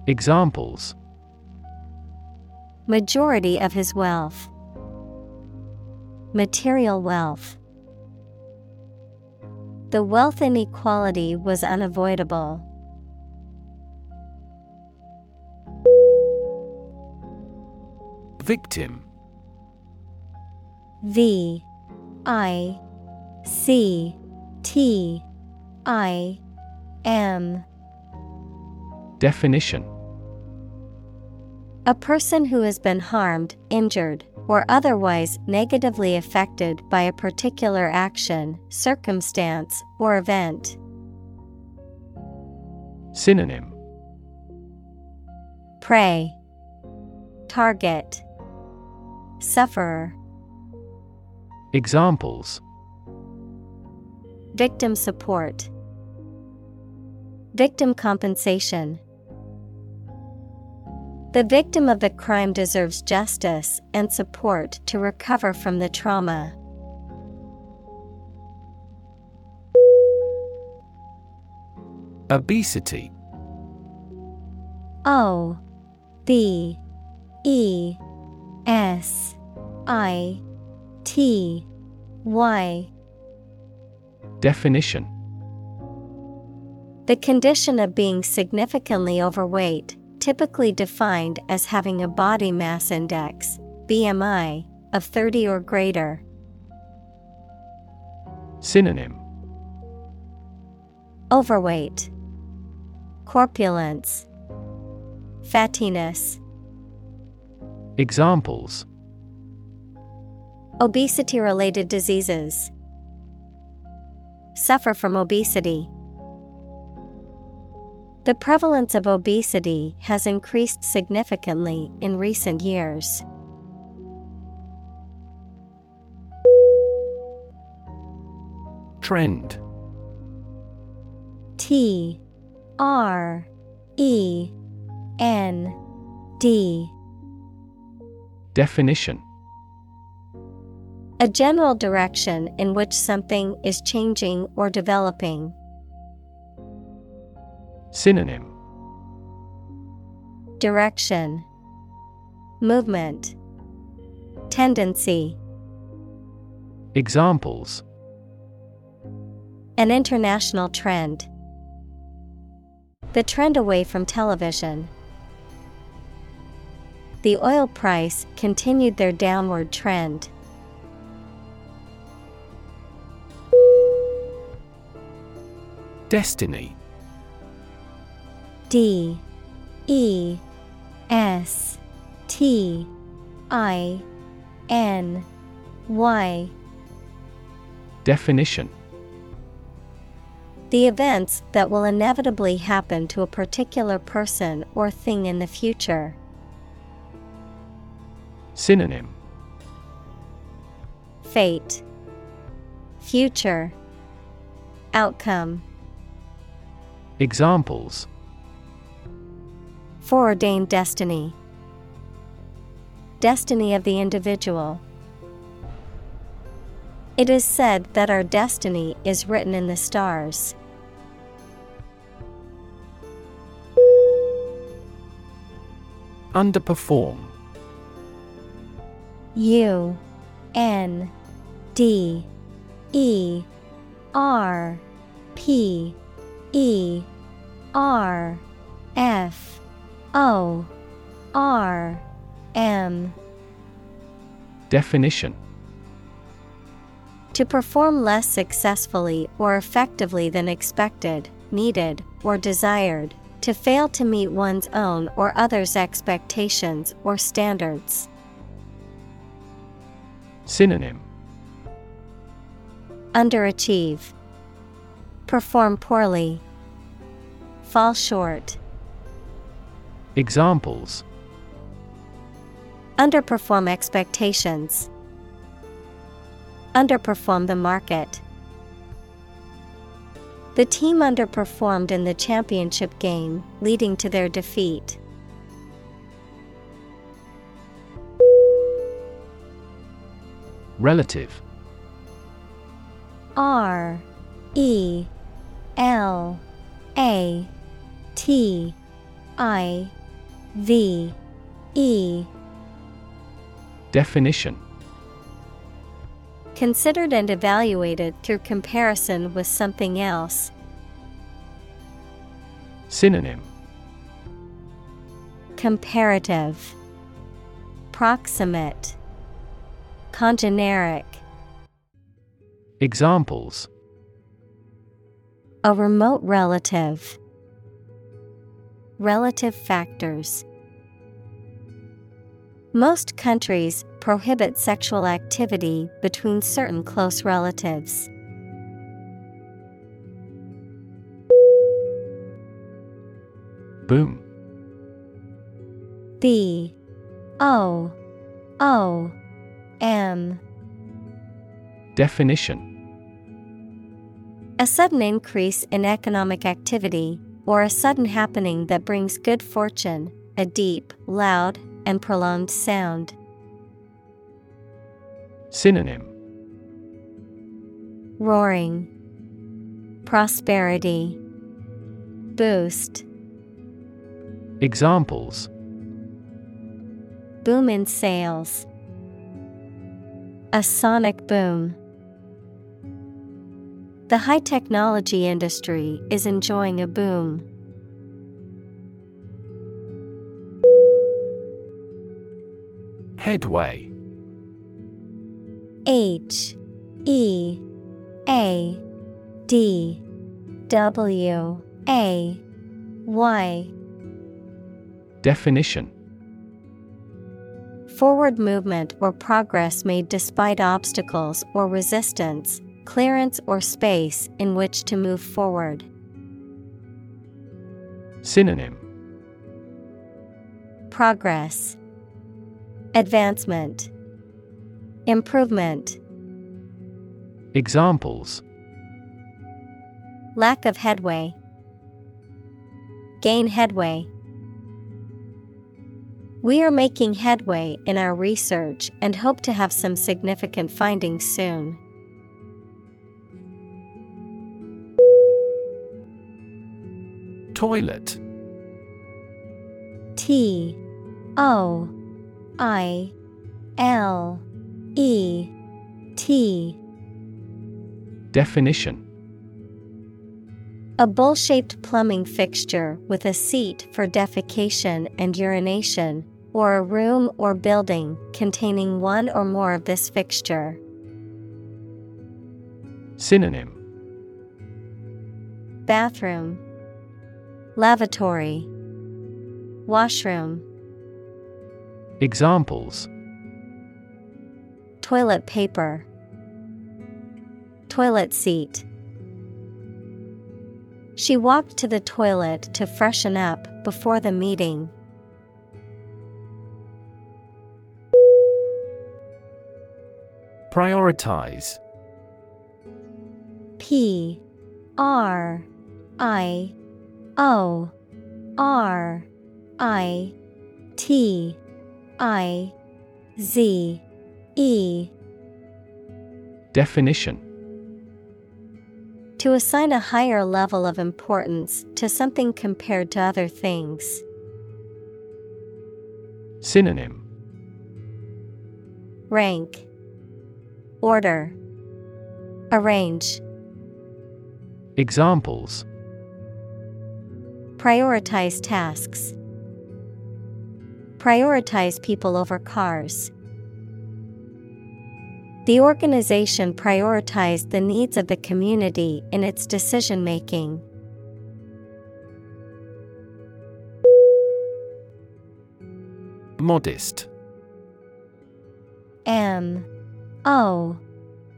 Examples: majority of his wealth, material wealth. The wealth inequality was unavoidable. Victim. V I C T I M. Definition: a person who has been harmed, injured, or otherwise negatively affected by a particular action, circumstance, or event. Synonym: prey, target, sufferer. Examples: victim support, victim compensation. The victim of the crime deserves justice and support to recover from the trauma. Obesity. O B E S I T Y. Definition: the condition of being significantly overweight, typically defined as having a body mass index, B M I, of thirty or greater. Synonym: overweight, corpulence, fattiness. Examples: obesity-related diseases, suffer from obesity. The prevalence of obesity has increased significantly in recent years. Trend. T R E N D. Definition. A general direction in which something is changing or developing. Synonym. Direction, movement, tendency. Examples. An international trend. The trend away from television. The oil price continued their downward trend. Destiny. D E S T I N Y. Definition. The events that will inevitably happen to a particular person or thing in the future. Synonym. Fate, future, outcome. Examples. Foreordained destiny. Destiny of the individual. It is said that our destiny is written in the stars. Underperform. U N D E R P E R F O R M. Definition. To perform less successfully or effectively than expected, needed, or desired. To fail to meet one's own or others' expectations or standards. Synonym. Underachieve, perform poorly, fall short. Examples. Underperform expectations. Underperform the market. The team underperformed in the championship game, leading to their defeat. Relative. R E L A T I V E. Definition. Considered and evaluated through comparison with something else. Synonym. Comparative, proximate, congeneric. Examples. A remote relative. Relative factors. Most countries prohibit sexual activity between certain close relatives. Boom. B O O M. Definition. A sudden increase in economic activity, or a sudden happening that brings good fortune, a deep, loud, and prolonged sound. Synonym. Roaring, prosperity, boost. Examples. Boom in sales. A sonic boom. The high technology industry is enjoying a boom. Headway. H E A D W A Y. Definition. Forward movement or progress made despite obstacles or resistance, clearance or space in which to move forward. Synonym: progress, advancement, improvement. Examples: lack of headway, gain headway. We are making headway in our research and hope to have some significant findings soon. Toilet. T O I L E T. Definition: a bowl-shaped plumbing fixture with a seat for defecation and urination, or a room or building containing one or more of this fixture. Synonym: bathroom, lavatory, washroom. Examples: toilet paper, toilet seat. She walked to the toilet to freshen up before the meeting. Prioritize. P R I O R I T I Z E. Definition: to assign a higher level of importance to something compared to other things. Synonym: rank, order, arrange. Examples: prioritize tasks, prioritize people over cars. The organization prioritized the needs of the community in its decision-making. Modest. M O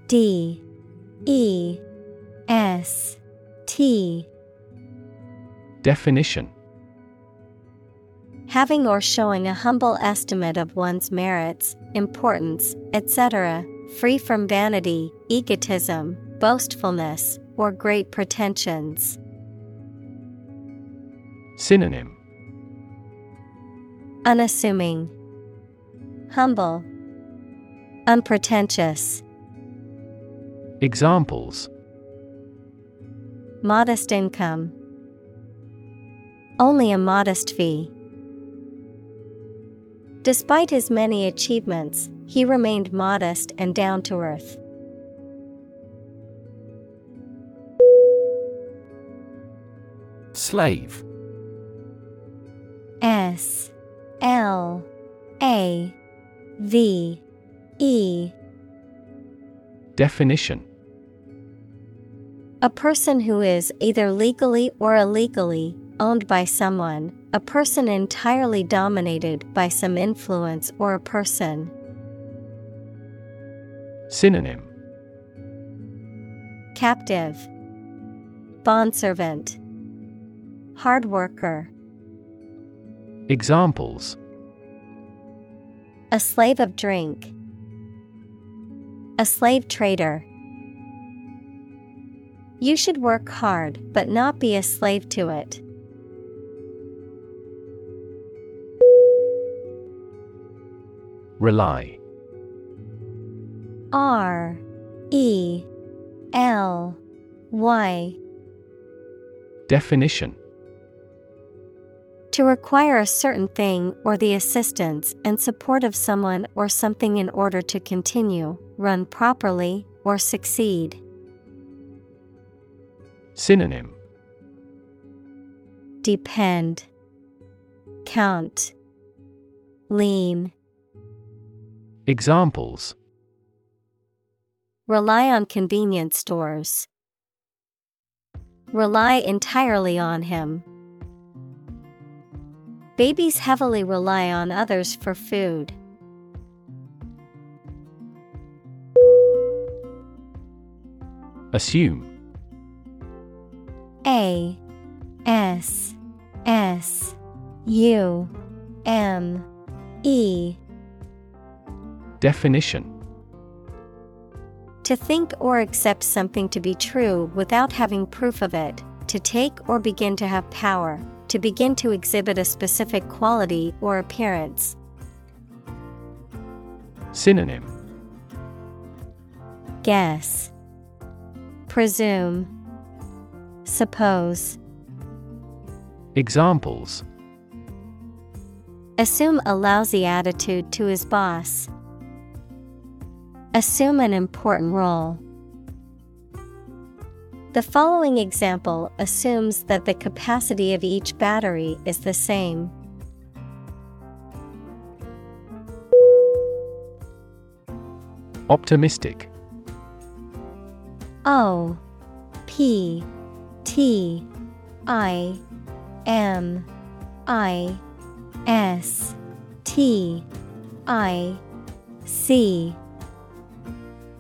D E S T. Definition: having or showing a humble estimate of one's merits, importance, et cetera, free from vanity, egotism, boastfulness, or great pretensions. Synonym: unassuming, humble, unpretentious. Examples: modest income, only a modest fee. Despite his many achievements, he remained modest and down to earth. Slave. S L A V E. Definition: a person who is either legally or illegally owned by someone, a person entirely dominated by some influence or a person. Synonym: captive, bondservant, hard worker. Examples: a slave of drink, a slave trader. You should work hard but not be a slave to it. Rely. R E L Y. Definition: to require a certain thing or the assistance and support of someone or something in order to continue, run properly, or succeed. Synonym: depend, count, lean. Examples: rely on convenience stores, rely entirely on him. Babies heavily rely on others for food. Assume. A S S U M E. Definition: to think or accept something to be true without having proof of it, to take or begin to have power, to begin to exhibit a specific quality or appearance. Synonym: guess, presume, suppose. Examples: assume a lousy attitude to his boss. Assume an important role. The following example assumes that the capacity of each battery is the same. Optimistic. O P T I M I S T I C.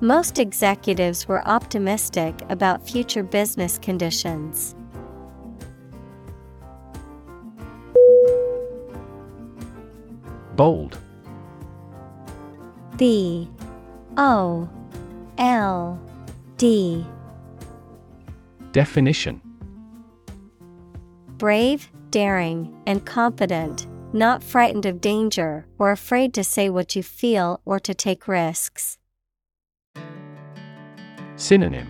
Most executives were optimistic about future business conditions. Bold. B O L D. Definition: brave, daring, and confident, not frightened of danger or afraid to say what you feel or to take risks. Synonym: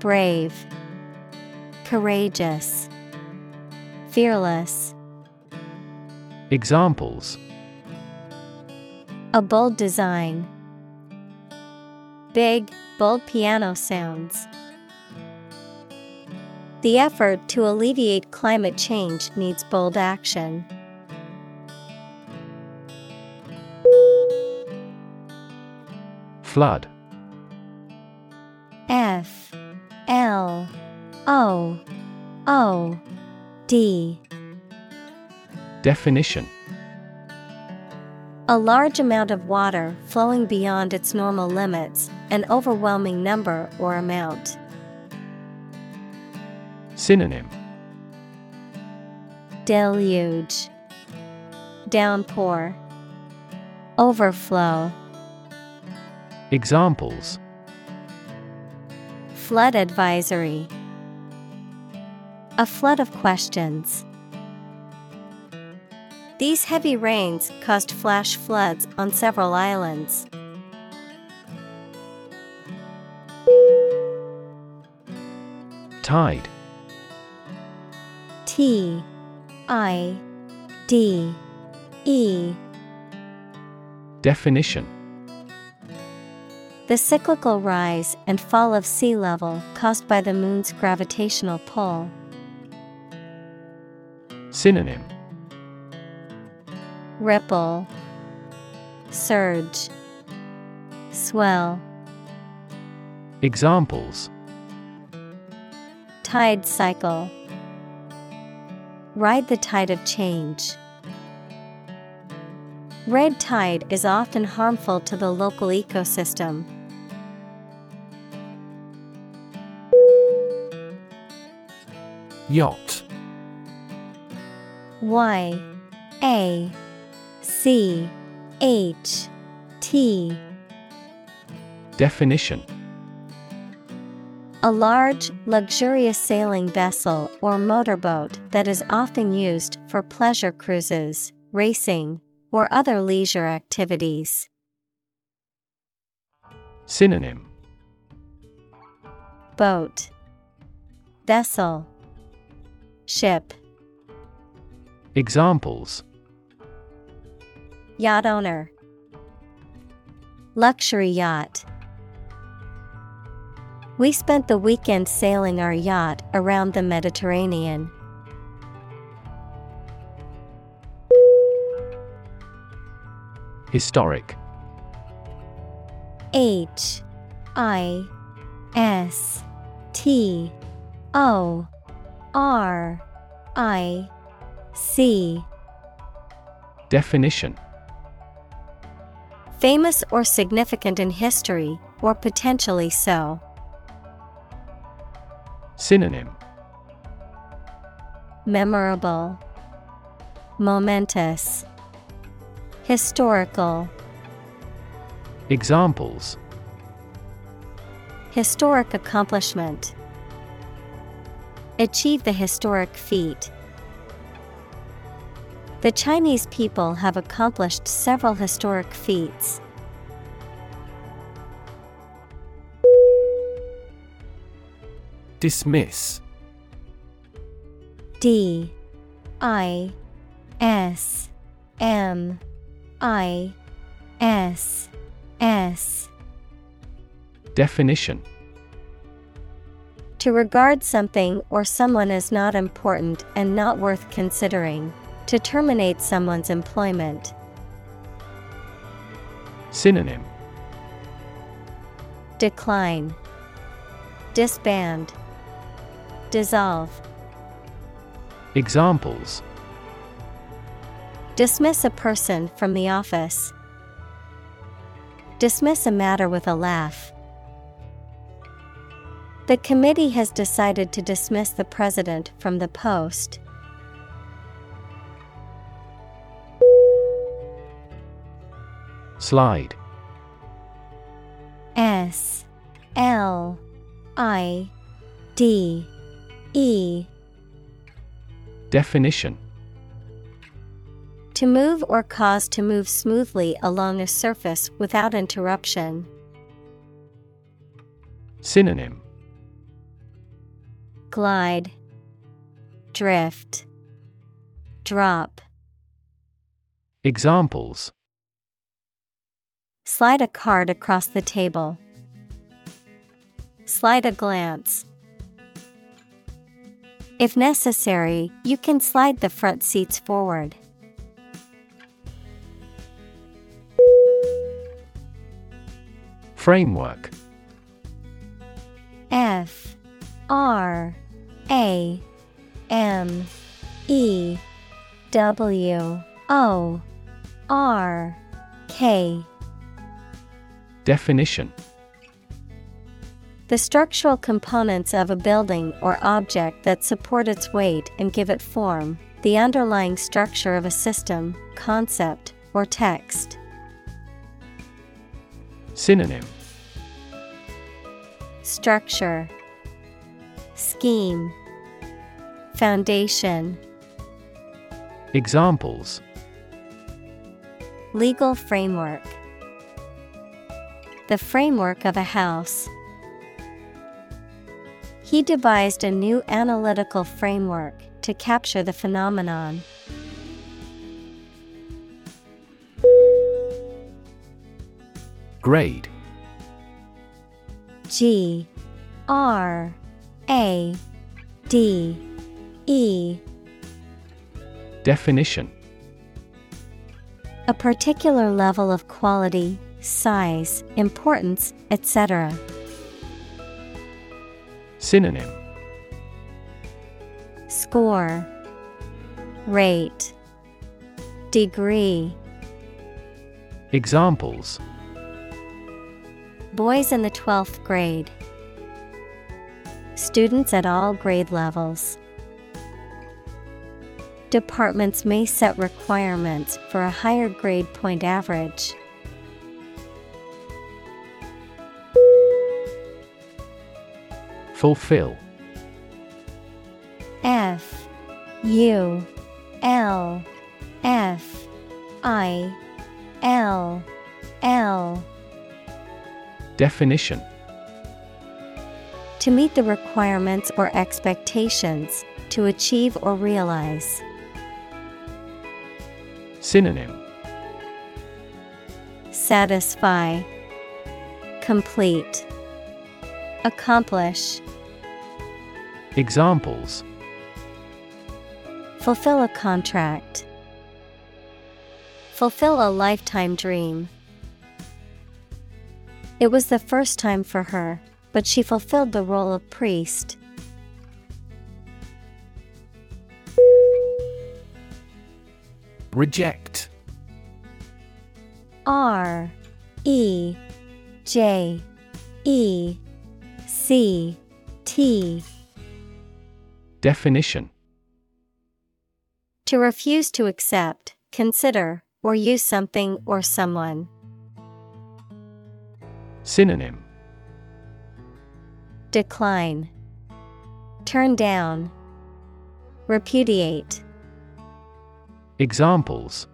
brave, courageous, fearless. Examples: a bold design. Big, bold piano sounds. The effort to alleviate climate change needs bold action. Flood. F L O O D. Definition: a large amount of water flowing beyond its normal limits, an overwhelming number or amount. Synonym: deluge, downpour, overflow. Examples: flood advisory. A flood of questions. These heavy rains caused flash floods on several islands. Tide. T I D E. Definition: the cyclical rise and fall of sea level caused by the moon's gravitational pull. Synonym: ripple, surge, swell. Examples: tide cycle. Ride the tide of change. Red tide is often harmful to the local ecosystem. Yacht. Y A C H T. Definition: a large, luxurious sailing vessel or motorboat that is often used for pleasure cruises, racing, or other leisure activities. Synonym: boat, vessel, ship. Examples: yacht owner. Luxury yacht. We spent the weekend sailing our yacht around the Mediterranean. Historic. H I S T O R I C. Definition. Famous or significant in history, or potentially so. Synonym. Memorable, momentous, historical. Examples. Historic accomplishment. Achieve the historic feat. The Chinese people have accomplished several historic feats. Dismiss. D I S M I S S. Definition. To regard something or someone as not important and not worth considering. To terminate someone's employment. Synonym. Decline, disband, dissolve. Examples. Dismiss a person from the office. Dismiss a matter with a laugh. The committee has decided to dismiss the president from the post. Slide. S L I D E. Definition. To move or cause to move smoothly along a surface without interruption. Synonym. Glide, drift, drop. Examples. Slide a card across the table. Slide a glance. If necessary, you can slide the front seats forward. Framework. F R A M E W O R K. Definition. The structural components of a building or object that support its weight and give it form, the underlying structure of a system, concept, or text. Synonym. Structure, scheme, foundation. Examples. Legal framework. The framework of a house. He devised a new analytical framework to capture the phenomenon. Grade. G R A D E. Definition. A particular level of quality, size, importance, et cetera. Synonym. Score, rate, degree. Examples. Boys in the twelfth grade. Students at all grade levels. Departments may set requirements for a higher grade point average. Fulfill. F U L F I L L. Definition. To meet the requirements or expectations, to achieve or realize. Synonym. Satisfy, complete, accomplish. Examples. Fulfill a contract. Fulfill a lifetime dream. It was the first time for her, but she fulfilled the role of priest. Reject. R E J E C T. Definition: to refuse to accept, consider, or use something or someone. Synonym: decline, turn down, repudiate. Examples: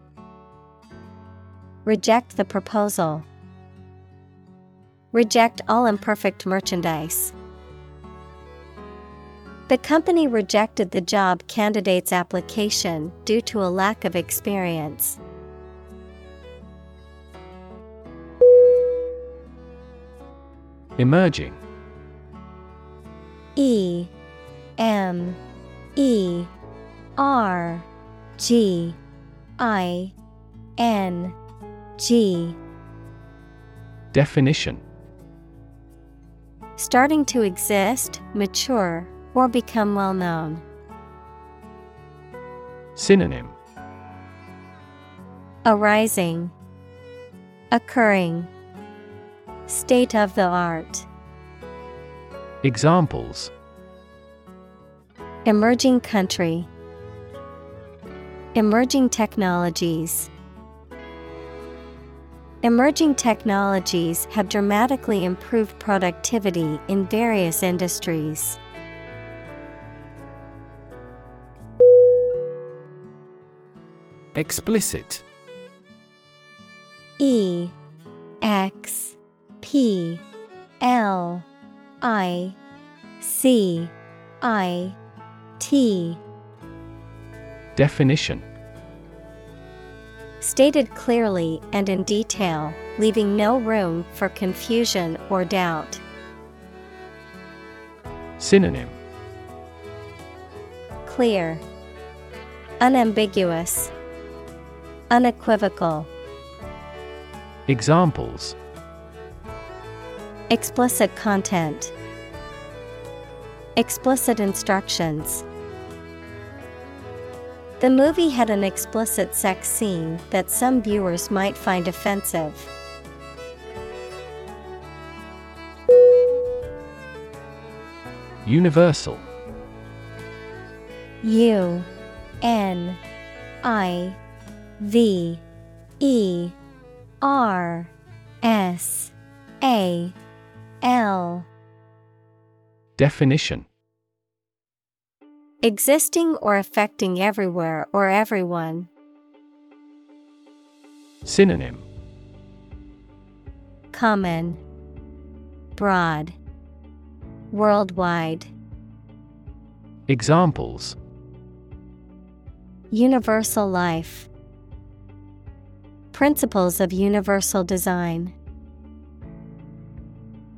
reject the proposal. Reject all imperfect merchandise. The company rejected the job candidate's application due to a lack of experience. Emerging. E M E R G I N G. Definition: starting to exist, mature, or become well known. Synonym: arising, occurring, state of the art. Examples: emerging country, emerging technologies. Emerging technologies have dramatically improved productivity in various industries. Explicit. E X P L I C I T. Definition: stated clearly and in detail, leaving no room for confusion or doubt. Synonym: clear, unambiguous, unequivocal. Examples: explicit content, explicit instructions. The movie had an explicit sex scene that some viewers might find offensive. Universal. U N I V E R S A L. Definition: existing or affecting everywhere or everyone. Synonym: common, broad, worldwide. Examples: universal life, principles of universal design.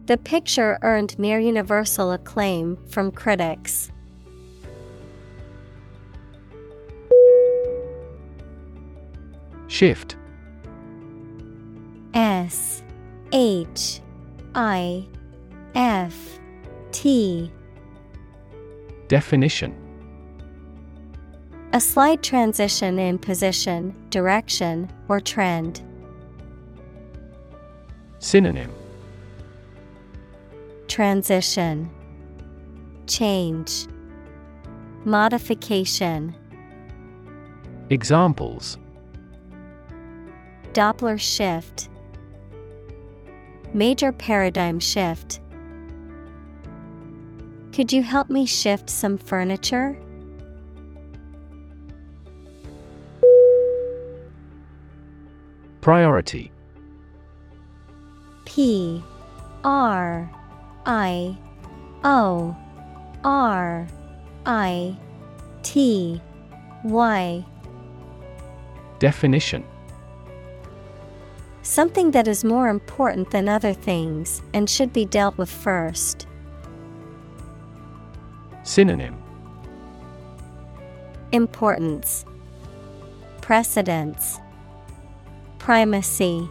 The picture earned near universal acclaim from critics. Shift. S H I F T. Definition: a slight transition in position, direction, or trend. Synonym: transition, change, modification. Examples: Doppler shift, major paradigm shift. Could you help me shift some furniture? Priority. P R I O R I T Y. Definition: something that is more important than other things and should be dealt with first. Synonym: importance, precedence, Primacy.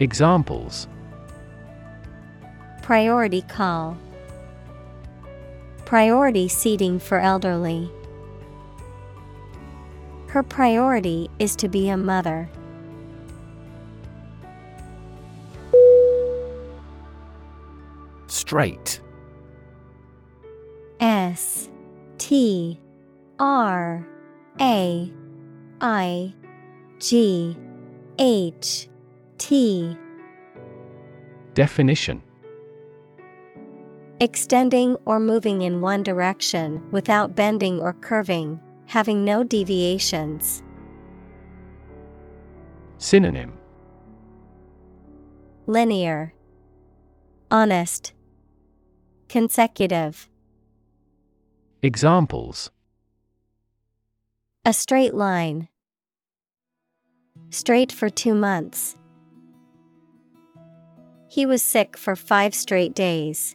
Examples: priority call, priority seating for elderly. Her priority is to be a mother. Straight. S T R A I G H T. Definition: extending or moving in one direction without bending or curving, having no deviations. Synonym: linear, honest, consecutive. Examples: a straight line, straight for two months. He was sick for five straight days.